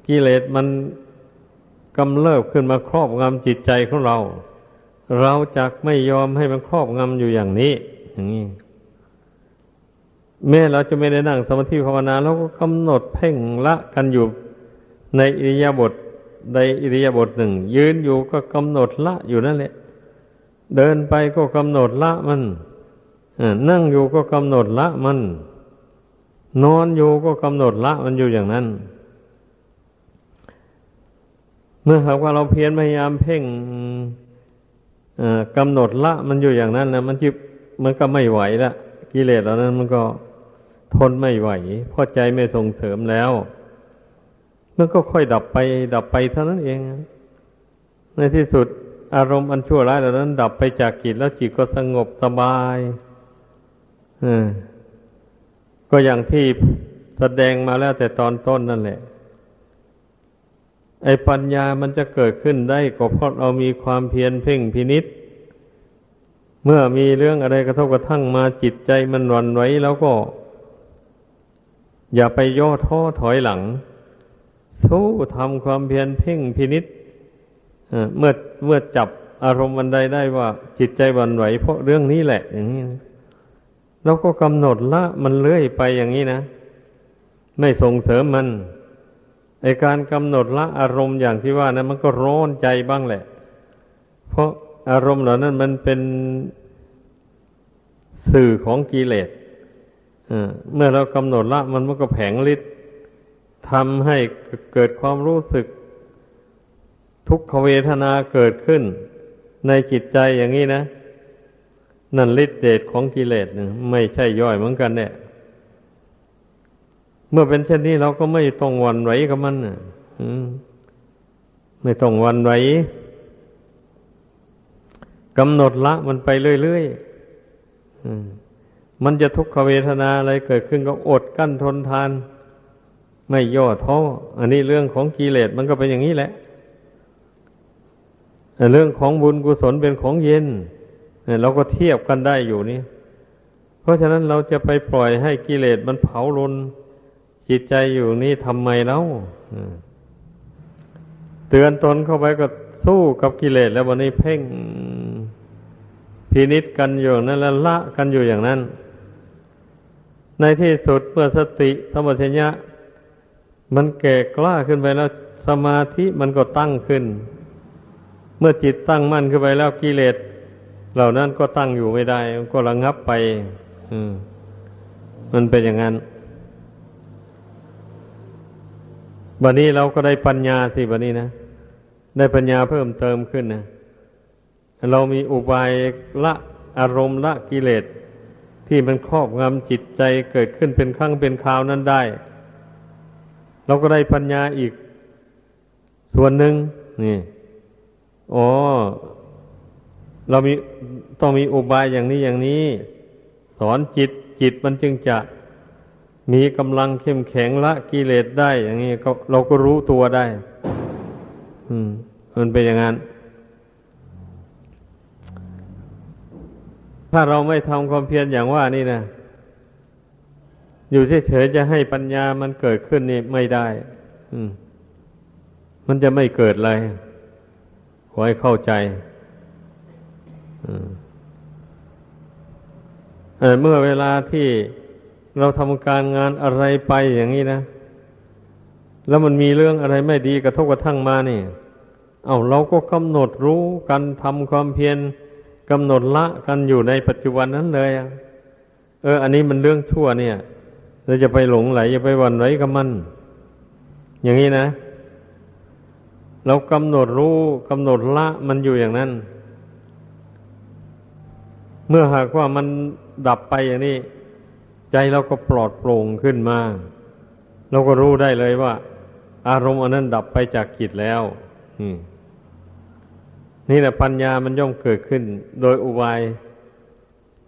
กิเลสมันกำเริบขึ้นมาครอบงำจิตใจของเราเราจักไม่ยอมให้มันครอบงำอยู่อย่างนี้อย่างนี้แม้เราจะไม่ได้นั่งสมาธิภาวนาเราก็กำหนดเพ่งละกันอยู่ในอิริยาบถในอิริยาบถหนึ่งยืนอยู่ก็กำหนดละอยู่นั่นแหละเดินไปก็กำหนดละมันนั่งอยู่ก็กำหนดละมันนอนอยู่ก็กำหนดละมันอยู่อย่างนั้นเมื่อหากว่าเราเพียรพยายามเพ่งกำหนดละมันอยู่อย่างนั้นนะมันจิบมันก็ไม่ไหวละกิเลสเหล่านั้นมันก็ทนไม่ไหวเพราะใจไม่ส่งเสริมแล้วมันก็ค่อยดับไปดับไปเท่านั้นเองในที่สุดอารมณ์อันชั่วร้ายเหล่านั้นดับไปจากจิตแล้วจิตก็สงบสบายก็อย่างที่แสดงมาแล้วแต่ตอนต้นนั่นแหละไอ้ปัญญามันจะเกิดขึ้นได้ก็เพราะเรามีความเพียรเพ่งพินิจเมื่อมีเรื่องอะไรกระทบกระทั่งมาจิตใจมันหวั่นไหวแล้วก็อย่าไปย่อท้อถอยหลังสู้ทำความเพียรเพ่งพินิจเมื่อเมื่อจับอารมณ์อันใดได้ว่าจิตใจหวั่นไหวเพราะเรื่องนี้แหละอย่างนี้เราก็กำหนดละมันเลื่อยไปอย่างนี้นะไม่ส่งเสริมมันไอ้การกำหนดละอารมณ์อย่างที่ว่านะมันก็ร้อนใจบ้างแหละเพราะอารมณ์เหล่านั้นมันเป็นสื่อของกิเลสเมื่อเรากำหนดละมันมันก็แผงฤทธิ์ทำให้เกิดความรู้สึกทุกขเวทนาเกิดขึ้นในจิตใจอย่างนี้นะนั่นฤทธิ์เดชของกิเลสนะไม่ใช่ย่อยเหมือนกันเนี่ยเมื่อเป็นเช่นนี้เราก็ไม่ต้องหวั่นไหวกับมันนะไม่ต้องหวั่นไหวกำหนดละมันไปเรื่อยๆมันจะทุกขเวทนาอะไรเกิดขึ้นก็อดกั้นทนทานไม่ย่อท้ออันนี้เรื่องของกิเลสมันก็เป็นอย่างนี้แหละเรื่องของบุญกุศลเป็นของเย็นเราก็เทียบกันได้อยู่นี่เพราะฉะนั้นเราจะไปปล่อยให้กิเลสมันเผารนจิตใจอยู่นี่ทำไมเล่าเตือนตนเข้าไปก็สู้กับกิเลสแล้ววันนี้เพ่งพินิจกันอยู่นั่นและละกันอยู่อย่างนั้นในที่สุดเมื่อสติสัมปชัญญะมันแก่กล้าขึ้นไปแล้วสมาธิมันก็ตั้งขึ้นเมื่อจิตตั้งมั่นขึ้นไปแล้วกิเลสเหล่านั้นก็ตั้งอยู่ไม่ได้มันก็ระงับไปมันเป็นอย่างนั้น บัดนี้เราก็ได้ปัญญาสิบัดนี้นะได้ปัญญาเพิ่มเติมขึ้นนะเรามีอุบายละอารมณ์ละกิเลสที่มันครอบงำจิตใจเกิดขึ้นเป็นครั้งเป็นคราวนั้นได้เราก็ได้ปัญญาอีกส่วนหนึ่งนี่อ๋อเรามีต้องมีอุบายอย่างนี้อย่างนี้สอนจิตจิตมันจึงจะมีกำลังเข้มแข็งละกิเลสได้อย่างนี้เราก็รู้ตัวได้อืมมันเป็นอย่างนั้นถ้าเราไม่ทำความเพียรอย่างว่านี่นะอยู่เฉยๆจะให้ปัญญามันเกิดขึ้นนี่ไม่ได้อืมมันจะไม่เกิดอะไรขอให้เข้าใจเออเมื่อเวลาที่เราทำการงานอะไรไปอย่างนี้นะแล้วมันมีเรื่องอะไรไม่ดีกระทบกระทั่งมานี่เอ้าเราก็กำหนดรู้กันทำความเพียรกำหนดละกันอยู่ในปัจจุบันนั้นเลยเอออันนี้มันเรื่องชั่วเนี่ยเราจะไปหลงไหลจะไปหวั่นไหวกับมันอย่างนี้นะเรากำหนดรู้กำหนดละมันอยู่อย่างนั้นเมื่อหากว่ามันดับไปอย่างนี้ใจเราก็ปลอดโปร่งขึ้นมาเราก็รู้ได้เลยว่าอารมณ์อันนั้นดับไปจากจิตแล้วนี่แหละปัญญามันย่อมเกิดขึ้นโดยอุบาย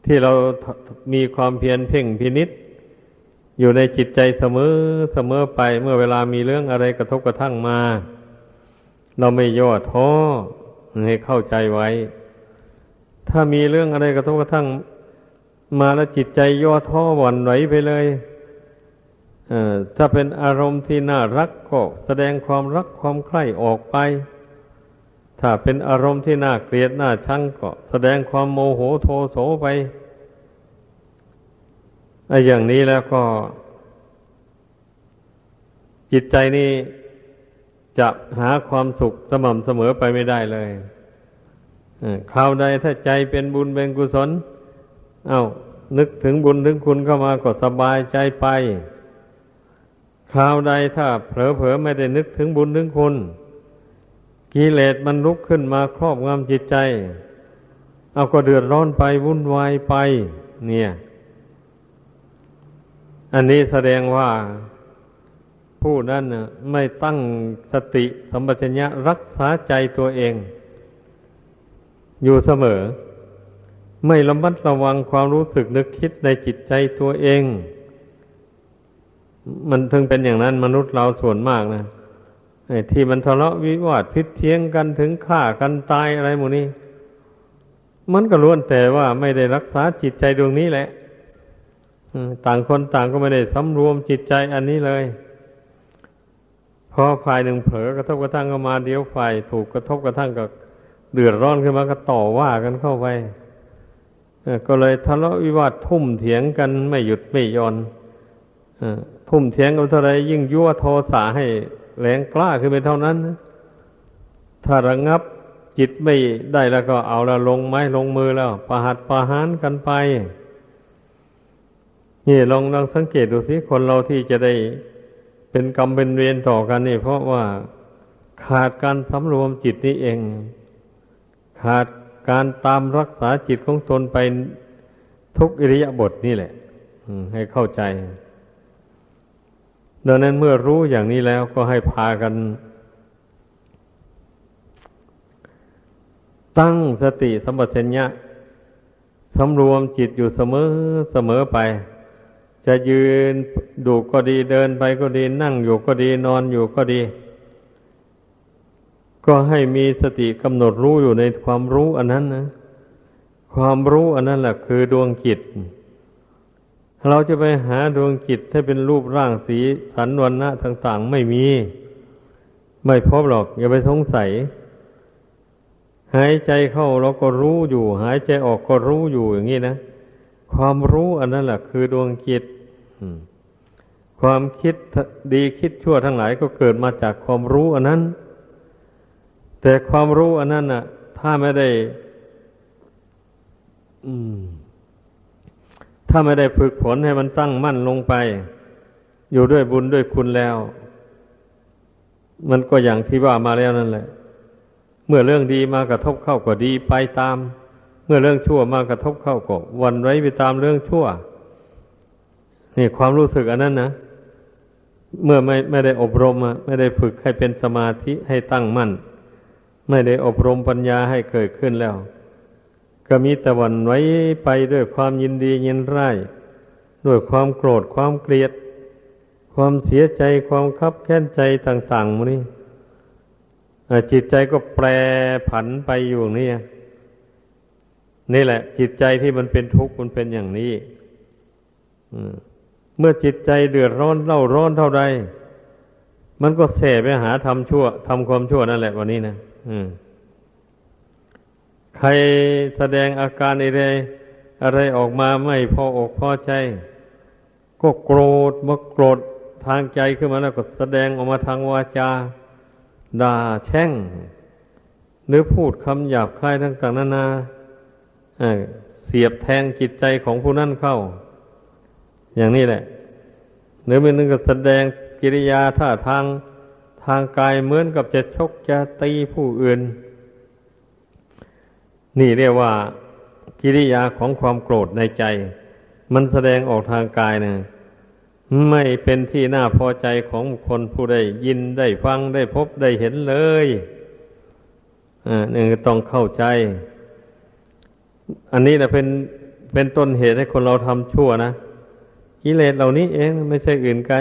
ที่เรามีความเพียรเพ่งพินิจอยู่ในจิตใจเสมอเสมอไปเมื่อเวลามีเรื่องอะไรกระทบกระทั่งมาเราไม่ย่อท้อให้เข้าใจไว้ถ้ามีเรื่องอะไรกระทบกระทั่งมาแล้วจิตใจย่อท้อหวั่นไหวไปเลยเอ่อถ้าเป็นอารมณ์ที่น่ารักก็แสดงความรักความใคร่ออกไปถ้าเป็นอารมณ์ที่น่าเกลียดน่าชังก็แสดงความโมโหโทโสไปไอ้อย่างนี้แล้วก็จิตใจนี่จะหาความสุขสม่ำเสมอไปไม่ได้เลยคราวใดถ้าใจเป็นบุญเป็นกุศลเอา้านึกถึงบุญถึงคุณเข้ามาก็สบายใจไปคราวใดถ้าเผลอๆไม่ได้นึกถึงบุญถึงคุณกิเลสมันลุกขึ้นมาครอบงำจิตใจเอาก็เดือดร้อนไปวุ่นวายไปเนี่ยอันนี้แสดงว่าผู้นั้นไม่ตั้งสติสัมปชัญญะรักษาใจตัวเองอยู่เสมอไม่ระมัดระวังความรู้สึกนึกคิดในจิตใจตัวเองมันถึงเป็นอย่างนั้นมนุษย์เราส่วนมากนะไอ้ที่มันทะเลาะวิวาทพิษเถียงกันถึงฆ่ากันตายอะไรหมู่นี้มันก็ล้วนแต่ว่าไม่ได้รักษาจิตใจดวงนี้แหละต่างคนต่างก็ไม่ได้สำรวมจิตใจอันนี้เลยพอฝ่ายหนึ่งเผลอกระทบกระทั่งเข้ามาเดี๋ยวฝ่ายถูกกระทบกระทั่งก็เดือดร้อนขึ้นมาก็ต่อว่ากันเข้าไปก็เลยทะเลาะวิวาททุ่มเถียงกันไม่หยุดไม่หย่อนทุ่มเถียงกันเท่าไรยิ่งยั่วโทสะให้แรงกล้าขึ้นไปเท่านั้นถ้าระงับจิตไม่ได้แล้วก็เอาละลงไม้ลงมือแล้วประหัตประหารกันไปนี่ลองลองสังเกตดูสิคนเราที่จะได้เป็นกรรมเป็นเวรต่อกันนี่เพราะว่าขาดการสำรวมจิตนี่เองขาดการตามรักษาจิตของตนไปทุกอิริยาบถนี่แหละให้เข้าใจดังนั้นเมื่อรู้อย่างนี้แล้วก็ให้พากันตั้งสติสัมปชัญญะสำรวมจิตอยู่เสมอเสมอไปจะยืนดูก็ดีเดินไปก็ดีนั่งอยู่ก็ดีนอนอยู่ก็ดีก็ให้มีสติกำหนดรู้อยู่ในความรู้อันนั้นนะความรู้อันนั้นแหละคือดวงจิตเราจะไปหาดวงจิตให้เป็นรูปร่างสีสันวรรณะต่างๆไม่มีไม่พบหรอกอย่าไปสงสัยหายใจเข้าเราก็รู้อยู่หายใจออกก็รู้อยู่อย่างนี้นะความรู้อันนั้นแหละคือดวงจิตความคิดดีคิดชั่วทั้งหลายก็เกิดมาจากความรู้อันนั้นแต่ความรู้อันนั้นน่ะถ้าไม่ได้อืมถ้าไม่ได้ฝึกฝนให้มันตั้งมั่นลงไปอยู่ด้วยบุญด้วยคุณแล้ว มันก็อย่างที่ว่ามาแล้วนั่นแหละเมื่อเรื่องดีมากระทบเข้าก็ดีไปตามเมื่อเรื่องชั่วมากระทบเข้าก็วนไว้ไปตามเรื่องชั่วนี่ความรู้สึกอันนั้นนะเมื่อไม่ไม่ได้อบรมไม่ได้ฝึกให้เป็นสมาธิให้ตั้งมั่นไม่ได้อบรมปัญญาให้เกิดขึ้นแล้วก็มีแต่วันไว้ไปด้วยความยินดียินร้ายด้วยความโกรธความเกลียดความเสียใจความคับแค้นใจต่างๆมันนี่จิตใจก็แปรผันไปอยู่นี่นี่แหละจิตใจที่มันเป็นทุกข์มันเป็นอย่างนี้เมื่อจิตใจเดือดร้อนเล่าร้อนเท่าใดมันก็แสไปหาทำชั่วทำความชั่วนั่นแหละวันนี้นะใครแสดงอาการอะไรอะไรออกมาไม่พออกพอใจก็โกรธมาโกรธทางใจขึ้นมาแล้วก็แสดงออกมาทางวาจาด่าแช่งหรือพูดคำหยาบคายต่างๆนานาเสียบแทงจิตใจของผู้นั้นเข้าอย่างนี้แหละหรือไม่นึกก็แสดงกิริยาท่าทางทางกายเหมือนกับจะชกจะตีผู้อื่นนี่เรียกว่ากิริยาของความโกรธในใจมันแสดงออกทางกายนะไม่เป็นที่น่าพอใจของคนผู้ได้ยินได้ฟังได้พบได้เห็นเลยอ่านี่ต้องเข้าใจอันนี้แหละเป็นเป็นต้นเหตุให้คนเราทำชั่วนะกิเลสเหล่านี้เองไม่ใช่อื่นไกล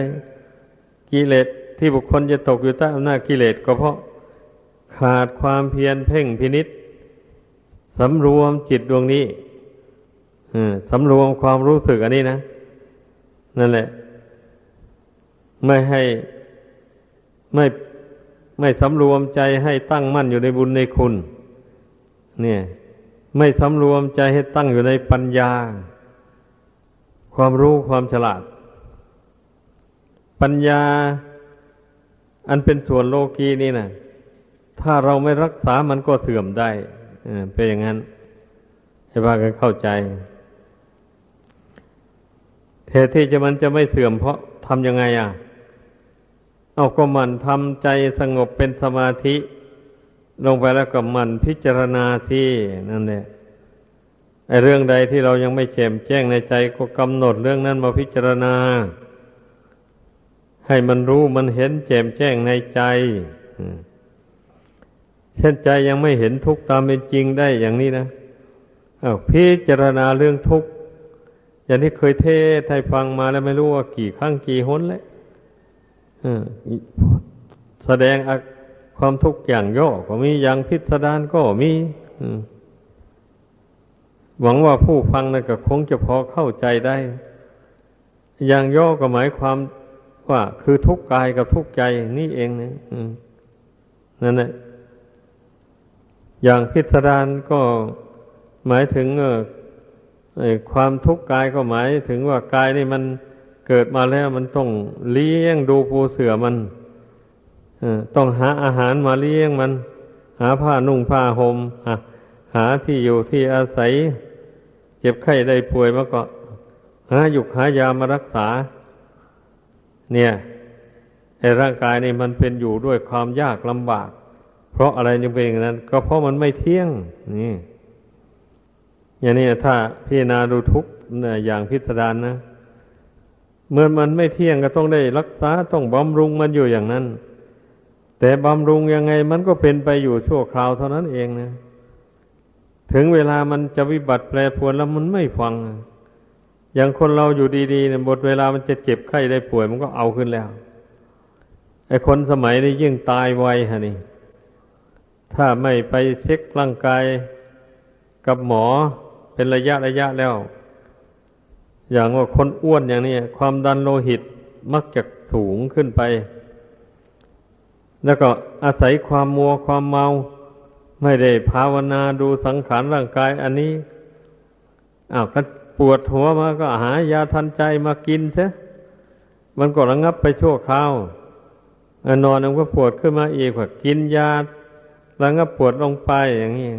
กิเลสที่บุคคลจะตกอยู่ใต้อำนาจกิเลสก็เพราะขาดความเพียรเพ่งพินิจสำรวมจิตดวงนี้สำรวมความรู้สึกอันนี้นะนั่นแหละไม่ให้ไม่ไม่สำรวมใจให้ตั้งมั่นอยู่ในบุญในคุณเนี่ยไม่สำรวมใจให้ตั้งอยู่ในปัญญาความรู้ความฉลาดปัญญาอันเป็นส่วนโลกีนี่นะถ้าเราไม่รักษามันก็เสื่อมได้เป็นอย่างนั้นให้พากันเข้าใจเหตุที่จะมันจะไม่เสื่อมเพราะทำยังไงอ่ะเอาก็มันทำใจสงบเป็นสมาธิลงไปแล้วก็มันพิจารณาที่นั่นแหละไอ้เรื่องใดที่เรายังไม่แจ่มแจ้งในใจก็กำหนดเรื่องนั้นมาพิจารณาให้มันรู้มันเห็นแจ่มแจ้งในใจเช่นใจยังไม่เห็นทุกข์ตามเป็นจริงได้อย่างนี้นะเอาพิจารณาเรื่องทุกข์อย่างที่เคยเทศให้ฟังมาแล้วไม่รู้ว่ากี่ครั้งกี่หนแล้วแสดงความทุกข์อย่างย่อก็มีอย่างพิสดารก็มีหวังว่าผู้ฟังนะก็คงจะพอเข้าใจได้อย่างย่อก็หมายความว่าคือทุกข์กายกับทุกข์ใจนี่เองนะนั่นแหละอย่างพิสดารก็หมายถึงความทุกข์กายก็หมายถึงว่ากายนี่มันเกิดมาแล้วมันต้องเลี้ยงดูปูเสื่อมันต้องหาอาหารมาเลี้ยงมันหาผ้านุ่งผ้าห่มหาที่อยู่ที่อาศัยเจ็บไข้ได้ป่วยมาก็หาหยุกหายามารักษาเนี่ยไอ้ร่างกายนี่มันเป็นอยู่ด้วยความยากลำบากเพราะอะไรจึงเป็นอย่างนั้นก็เพราะมันไม่เที่ยงนี่อย่างนี้ถ้าพิจารณาดูทุกข์อย่างพิสดารนะเมื่อมันไม่เที่ยงก็ต้องได้รักษาต้องบำรุงมันอยู่อย่างนั้นแต่บำรุงยังไงมันก็เป็นไปอยู่ชั่วคราวเท่านั้นเองนะถึงเวลามันจะวิบัติแปรปรวนแล้วมันไม่ฟังอย่างคนเราอยู่ดีๆเนี่ยหมดเวลามันจะเจ็บไข้ได้ป่วยมันก็เอาขึ้นแล้วไอ้คนสมัยนี้ยิ่งตายไวฮะนี่ถ้าไม่ไปเช็คร่างกายกับหมอเป็นระยะระยะแล้วอย่างว่าคนอ้วนอย่างนี้ความดันโลหิตมักจะสูงขึ้นไปแล้วก็อาศัยความมัวความเมาไม่ได้ภาวนาดูสังขารร่างกายอันนี้อ้าวก็ปวดหัวมาก็หายาทันใจมากินซะมันก็ระงับไปชั่วคราวนอนมันก็ปวดขึ้นมาอีกก็กินยาระงับปวดลงไปอย่างนี้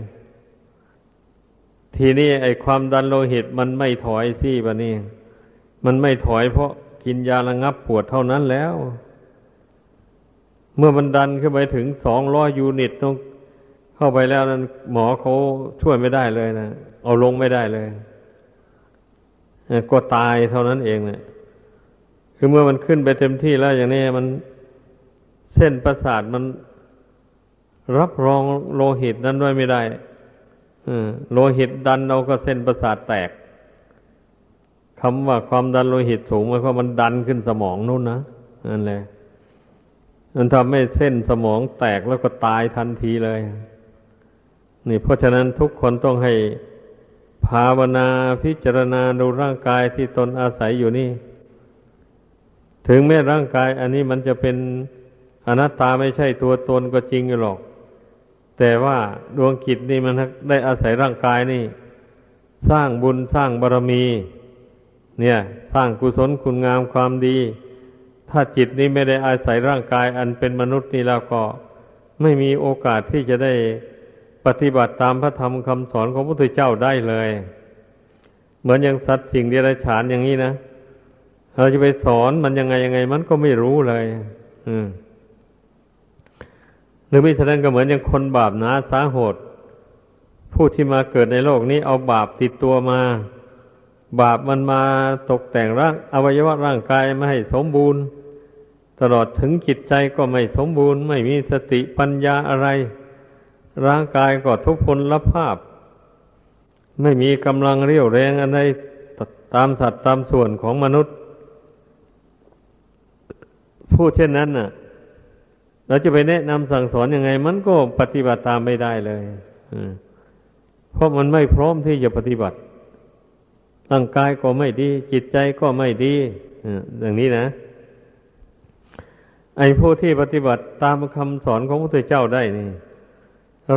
ทีนี้ไอ้ความดันโลหิตมันไม่ถอยสิบัดนี้มันไม่ถอยเพราะกินยาระงับปวดเท่านั้นแล้ว เมื่อมันดันขึ้นไปถึงสองร้อยยูนิตต้องเข้าไปแล้วนั้นหมอเขาช่วยไม่ได้เลยนะเอาลงไม่ได้เลยก็ตายเท่านั้นเองเนี่ยคือเมื่อมันขึ้นไปเต็มที่แล้วอย่างนี้มันเส้นประสาทมันรับรองโลหิตนั้นด้วยไม่ได้โลหิตดันเราก็เส้นประสาทแตกคำว่าความดันโลหิตสูงมันก็มันดันขึ้นสมองนู่นนะนั่นแหละมันทำให้เส้นสมองแตกแล้วก็ตายทันทีเลยนี่เพราะฉะนั้นทุกคนต้องให้ภาวนาพิจารณาดูร่างกายที่ตนอาศัยอยู่นี่ถึงแม้ร่างกายอันนี้มันจะเป็นอนัตตาไม่ใช่ตัวตนก็จริงอยู่หรอกแต่ว่าดวงจิตนี่มันได้อาศัยร่างกายนี่สร้างบุญสร้างบารมีเนี่ยสร้างกุศลคุณงามความดีถ้าจิตนี้ไม่ได้อาศัยร่างกายอันเป็นมนุษย์นี่แล้วก็ไม่มีโอกาสที่จะได้ปฏิบัติตามพระธรรมคำสอนของพระพุทธเจ้าได้เลยเหมือนอย่างสัตว์สิ่งเดรัจฉานอย่างนี้นะเราจะไปสอนมันยังไงยังไงมันก็ไม่รู้เลยอืมหรือไม่ฉะนั้นก็เหมือนอย่างคนบาปหนาสาโหดผู้ที่มาเกิดในโลกนี้เอาบาปติดตัวมาบาปมันมาตกแต่งร่างอวัยวะร่างกายไม่ให้สมบูรณ์ตลอดถึงจิตใจก็ไม่สมบูรณ์ไม่มีสติปัญญาอะไรร่างกายก็ทุพพลภาพไม่มีกำลังเรี่ยวแรงอะไรตามสัดตามส่วนของมนุษย์ผู้เช่นนั้นน่ะเราจะไปแนะนำสั่งสอนยังไงมันก็ปฏิบัติตามไม่ได้เลยเพราะมันไม่พร้อมที่จะปฏิบัติร่างกายก็ไม่ดีจิตใจก็ไม่ดีอย่างนี้นะไอ้ผู้ที่ปฏิบัติตามคำสอนของพระพุทธเจ้าได้นี่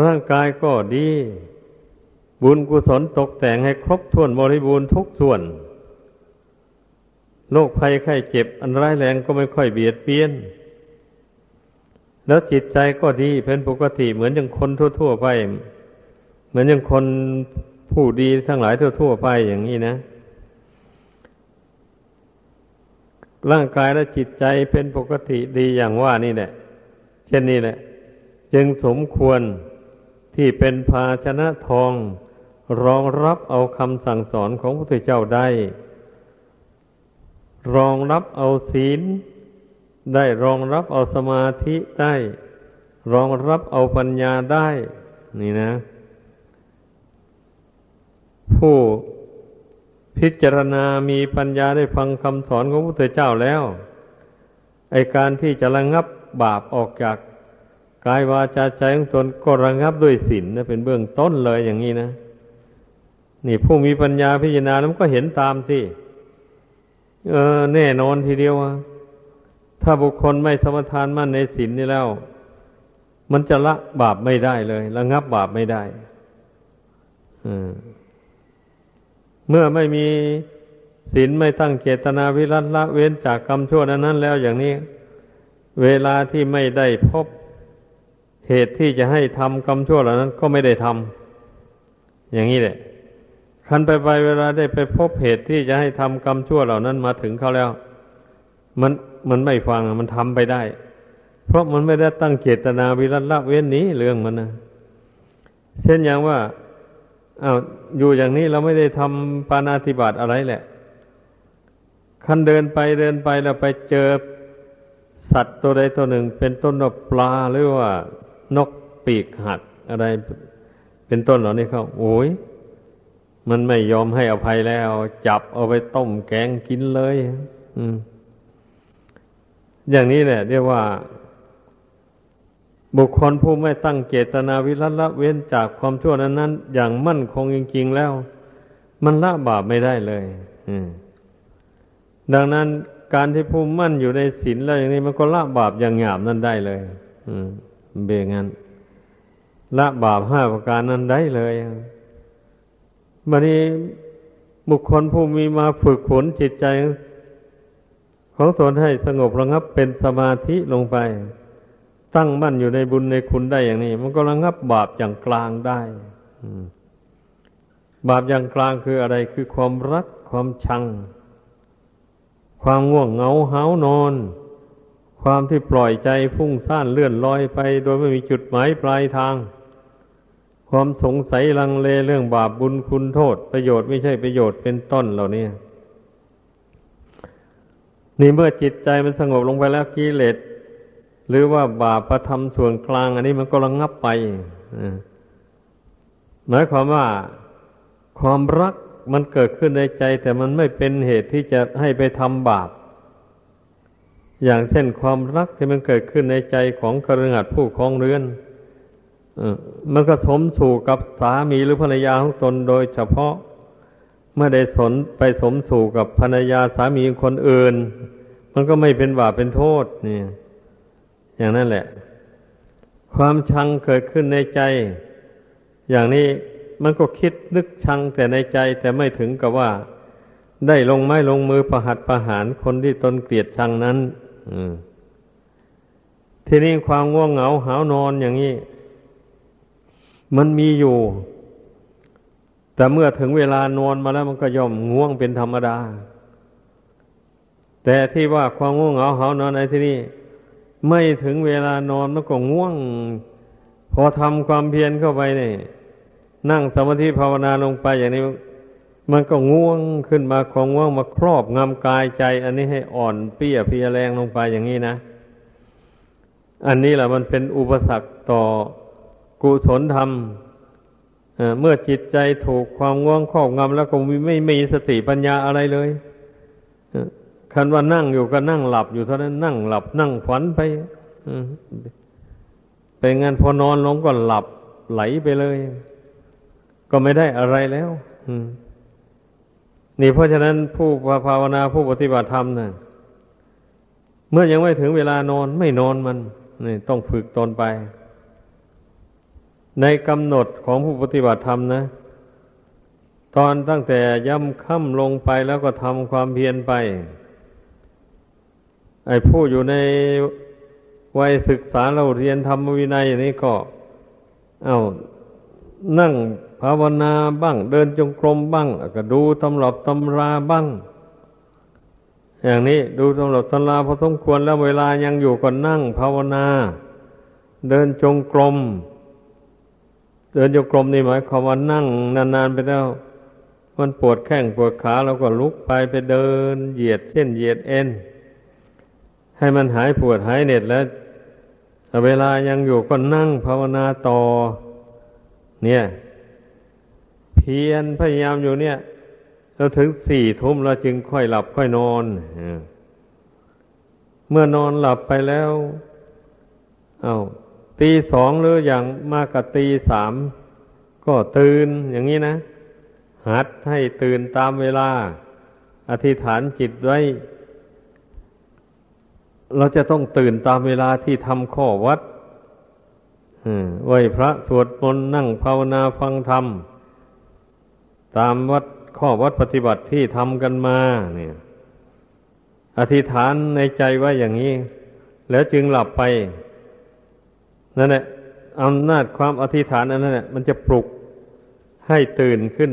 ร่างกายก็ดีบุญกุศลตกแต่งให้ครบถ้วนบริบูรณ์ทุกส่วนโรคภัยไข้เจ็บอันร้ายแรงก็ไม่ค่อยเบียดเบียนแล้วจิตใจก็ดีเป็นปกติเหมือนอย่างคนทั่วๆไปเหมือนอย่างคนผู้ดีทั้งหลายทั่วๆไปอย่างนี้นะร่างกายและจิตใจเป็นปกติดีอย่างว่านี่แหละเช่นนี้แหละจึงสมควรที่เป็นภาชนะทองรองรับเอาคำสั่งสอนของพระพุทธเจ้าได้รองรับเอาศีลได้รองรับเอาสมาธิได้รองรับเอาปัญญาได้นี่นะผู้พิจารณามีปัญญาได้ฟังคำสอนของพระพุทธเจ้าแล้วไอ้การที่จะระงับบาปออกจากกายวาจาใจของตนก็ระงับด้วยศีลนะเป็นเบื้องต้นเลยอย่างนี้นะนี่ผู้มีปัญญาพิจารณาแล้วก็เห็นตามสิเออแน่นอนทีเดียวว่าถ้าบุคคลไม่สมทานมั่นในศีลนี่แล้วมันจะละบาปไม่ได้เลยระงับบาปไม่ได้อืมเมื่อไม่มีศีลไม่ตั้งเจตนาวิรัติละเว้นจากกรรมชั่วนั้นแล้วอย่างนี้เวลาที่ไม่ได้พบเหตุที่จะให้ทำกรรมชั่วเหล่านั้นก็ไม่ได้ทำอย่างนี้แหละคันไปไปเวลาได้ไปพบเหตุที่จะให้ทำกรรมชั่วเหล่านั้นมาถึงเขาแล้วมันมันไม่ฟังมันทำไปได้เพราะมันไม่ได้ตั้งเจตนาวิรัติละเว้นนี้เรื่องมันนะเช่นอย่างว่าอ้าวอยู่อย่างนี้เราไม่ได้ทำปาณาติบาตอะไรแหละคันเดินไปเดินไปเราไปเจอสัตว์ตัวใดตัวหนึ่งเป็นต้นว่าปลาหรือว่านกปีกหักอะไรเป็นต้นเหล่านี้เขาโอ้ยมันไม่ยอมให้อภัยแล้วจับเอาไปต้มแกงกินเลยอืมอย่างนี้แหละเรียกว่าบุคคลผู้ไม่ตั้งเจตนาวิรัติละเว้นจากความชั่วนั้นๆอย่างมั่นคงจริงๆแล้วมันละบาปไม่ได้เลยอืมดังนั้นการที่ผู้มั่นอยู่ในศีลแล้วอย่างนี้มันก็ละบาปอย่างหยาบนั้นได้เลยอืมเบ่งั้นละบาปห้าประการนั้นได้เลยบัดนี้บุคคลผู้มีมาฝึกฝนจิตใจของตนให้สงบระงับเป็นสมาธิลงไปตั้งมั่นอยู่ในบุญในคุณได้อย่างนี้มันก็ระงับบาปอย่างกลางได้บาปอย่างกลางคืออะไรคือความรักความชังความง่วงเหงาหาวนอน ความที่ปล่อยใจฟุ้งซ่านเลื่อนลอยไปโดยไม่มีจุดหมายปลายทางความสงสัยลังเลเรื่องบาปบุญคุณโทษประโยชน์ไม่ใช่ประโยชน์เป็นต้นเหล่านี้นี่เมื่อจิตใจมันสงบลงไปแล้วกิเลสหรือว่าบาปธรรมส่วนกลางอันนี้มันก็ระงับไปหมายความว่าความรักมันเกิดขึ้นในใจแต่มันไม่เป็นเหตุที่จะให้ไปทำบาปอย่างเช่นความรักที่มันเกิดขึ้นในใจของคฤหัสถ์ผู้ครองเรือนมันก็สมสู่กับสามีหรือภรรยาของตนโดยเฉพาะเมื่อได้สนไปสมสู่กับภรรยาสามีคนอื่นมันก็ไม่เป็นบาปเป็นโทษนี่อย่างนั้นแหละความชังเกิดขึ้นในใจอย่างนี้มันก็คิดนึกชังแต่ในใจแต่ไม่ถึงกับว่าได้ลงไม้ลงมือประหัตประหารคนที่ตนเกลียดชังนั้นทีนี้ความง่วงเหงาหาวนอนอย่างนี้มันมีอยู่แต่เมื่อถึงเวลานอนมาแล้วมันก็ย่อมง่วงเป็นธรรมดาแต่ที่ว่าความง่วงเหงาหาวนอนในที่นี้ไม่ถึงเวลานอนมันก็ง่วงพอทำความเพียรเข้าไปนี่นั่งสมาธิภาวนาลงไปอย่างนี้มันก็ง่วงขึ้นมาความง่วงมาครอบงำกายใจอันนี้ให้อ่อนเปี้ยเพลียแรงลงไปอย่างนี้นะอันนี้แหละมันเป็นอุปสรรคต่อกุศลธรรมเมื่อจิตใจถูกความง่วงครอบงำแล้วก็ไม่มีสติปัญญาอะไรเลยคันว่านั่งอยู่ก็นั่งหลับอยู่เท่านั้นนั่งหลับนั่งฝันไปเป็นงั้นพอนอนลงก็หลับไหลไปเลยก็ไม่ได้อะไรแล้วนี่เพราะฉะนั้นผู้ภาวนาผู้ปฏิบัติธรรมนะเมื่อยังไม่ถึงเวลานอนไม่นอนมันนี่ต้องฝึกตนไปในกำหนดของผู้ปฏิบัติธรรมนะตอนตั้งแต่ย่ำค่ำลงไปแล้วก็ทำความเพียรไปไอ้ผู้อยู่ในวัยศึกษาเราเรียนธรรมวินัยอย่างนี้ก็เอานั่งภาวนาบ้างเดินจงกรมบ้างก็ดูตำรับตำราบ้างอย่างนี้ดูตำรับตำราพอสมควรแล้วเวลายังอยู่ก็นั่งภาวนาเดินจงกรมเดินจงกรมนี่หมายความว่านั่งนานๆไปแล้วมันปวดแข้งปวดขาเราก็ลุกไปไปเดินเหยียดเส้นเหยียดเอ็นให้มันหายปวดหายเหน็ดแล้วเวลายังอยู่ก็นั่งภาวนาต่อเนี่ยเพียรพยายามอยู่เนี่ยเราถึงสี่ทุ่มเราจึงค่อยหลับค่อยนอนเมื่อนอนหลับไปแล้วเอาตีสองหรืออย่างมากกว่าตีสามก็ตื่นอย่างนี้นะหัดให้ตื่นตามเวลาอธิษฐานจิตไว้เราจะต้องตื่นตามเวลาที่ทำข้อวัดไหว้พระสวดมนต์นั่งภาวนาฟังธรรมตามวัดข้อวัดปฏิบัติที่ทำกันมาเนี่ยอธิษฐานในใจไว้อย่างนี้แล้วจึงหลับไปนั่นแหละอำนาจความอธิษฐานอันนั้นแหละมันจะปลุกให้ตื่นขึ้น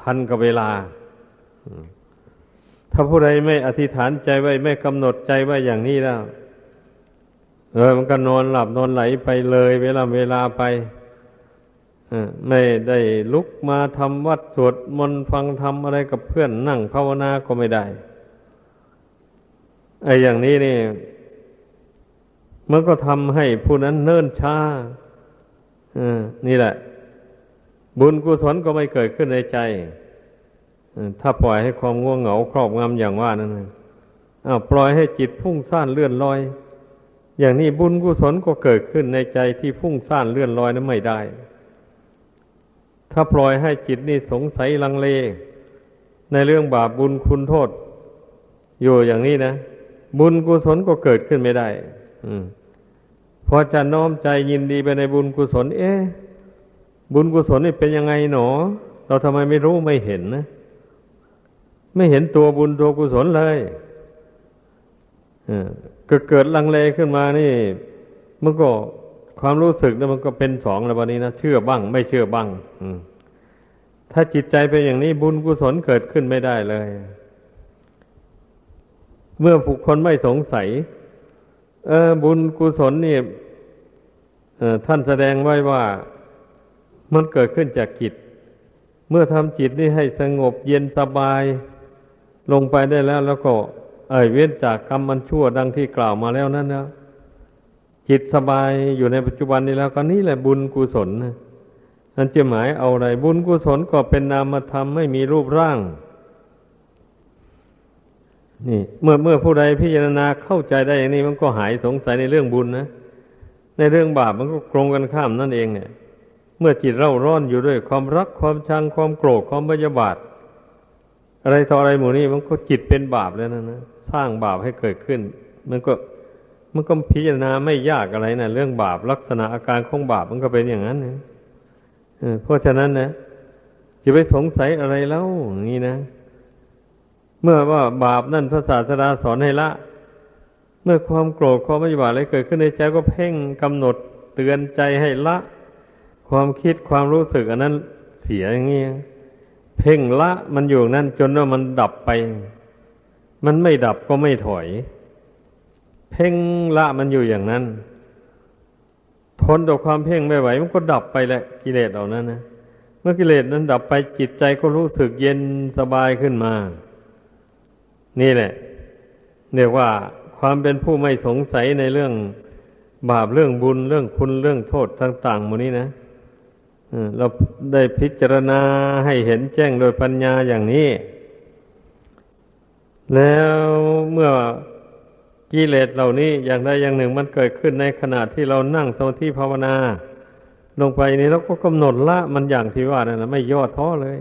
ทันกับเวลาถ้าผู้ใดไม่อธิษฐานใจไว้ไม่กำหนดใจไว้อย่างนี้แล้วเออมันก็นอนหลับนอนไหลไปเลยเวลาเวลาไปไม่ได้ลุกมาทำวัดสวดมนต์ฟังธรรมอะไรกับเพื่อนนั่งภาวนาก็ไม่ได้ไอ้อย่างนี้นี่มันก็ทำให้ผู้นั้นเนิ่นช้านี่แหละบุญกุศลก็ไม่เกิดขึ้นในใจถ้าปล่อยให้ความง่วงเหงาครอบงำอย่างว่านั้นอ้าวปล่อยให้จิตพุ่งซ่านเลื่อนลอยอย่างนี้บุญกุศลก็เกิดขึ้นในใจที่พุ่งซ่านเลื่อนลอยนั้นไม่ได้ถ้าปล่อยให้จิตนี่สงสัยลังเลในเรื่องบาปบุญคุณโทษอยู่อย่างนี้นะบุญกุศลก็เกิดขึ้นไม่ได้พอจะน้อมใจยินดีไปในบุญกุศลเอ๊ะบุญกุศลนี่เป็นยังไงหนอเราทำไมไม่รู้ไม่เห็นนะไม่เห็นตัวบุญตัวกุศลเลยก็เกิดลังเลขึ้นมานี่มันก็ความรู้สึกนี่มันก็เป็นสองแล้ววันนี้นะเชื่อบ้างไม่เชื่อบ้างถ้าจิตใจเป็นอย่างนี้บุญกุศลเกิดขึ้นไม่ได้เลยเมื่อบุคคลไม่สงสัย เออบุญกุศลนี่ท่านแสดงไว้ว่ามันเกิดขึ้นจากจิตเมื่อทำจิตนี่ให้สงบเย็นสบายลงไปได้แล้วแล้วก็เอ่ยเว้นจากกรรมมันชั่วดังที่กล่าวมาแล้วนั่นนะจิตสบายอยู่ในปัจจุบันนี้แล้วก็นี่แหละบุญกุศลนั่นจะหมายเอาอะไรบุญกุศลก็เป็นนามธรรมไม่มีรูปร่างนี่เมื่อเมื่อผู้ใดพิจารณาเข้าใจได้อย่างนี้มันก็หายสงสัยในเรื่องบุญนะในเรื่องบาปมันก็ตรงกันข้ามนั่นเองเนี่ยเมื่อจิตเร่าร้อนอยู่ด้วยความรักความชังความโกรธความพยาบาทอะไรต่ออะไรหมู่นี้มันก็จิตเป็นบาปแล้วนะนะสร้างบาปให้เกิดขึ้นมันก็มันก็พิจารณาไม่ยากอะไรนะเรื่องบาปลักษณะอาการของบาปมันก็เป็นอย่างนั้นนะเออเพราะฉะนั้นนะจะไปสงสัยอะไรแล้วอย่างนี้นะเมื่อว่าบาปนั่นพระศาสดาสอนให้ละเมื่อความโกรธความพยาบาทอะไรเกิดขึ้นในใจก็เพ่งกำหนดเตือนใจให้ละความคิดความรู้สึกอันนั้นเสียอย่างนี้เพ่งละมันอยู่นั่นจนว่ามันดับไปมันไม่ดับก็ไม่ถอยเพ่งละมันอยู่อย่างนั้นทนต่อความเพ่งไม่ไหวมันก็ดับไปแหละกิเลสเหล่านั้นนะเมื่อกิเลสนั้นดับไปจิตใจก็รู้สึกเย็นสบายขึ้นมานี่แหละเรียกว่าความเป็นผู้ไม่สงสัยในเรื่องบาปเรื่องบุญเรื่องคุณเรื่องโทษต่างๆหมดนี้นะเราได้พิจารณาให้เห็นแจ้งโดยปัญญาอย่างนี้แล้วเมื่อกิเลสเหล่านี้อย่างใดอย่างหนึ่งมันเกิดขึ้นในขณะที่เรานั่งสมาธิภาวนาลงไปนี้เราก็กำหนดละมันอย่างที่ว่านั่นนะไม่ย่อท้อเลย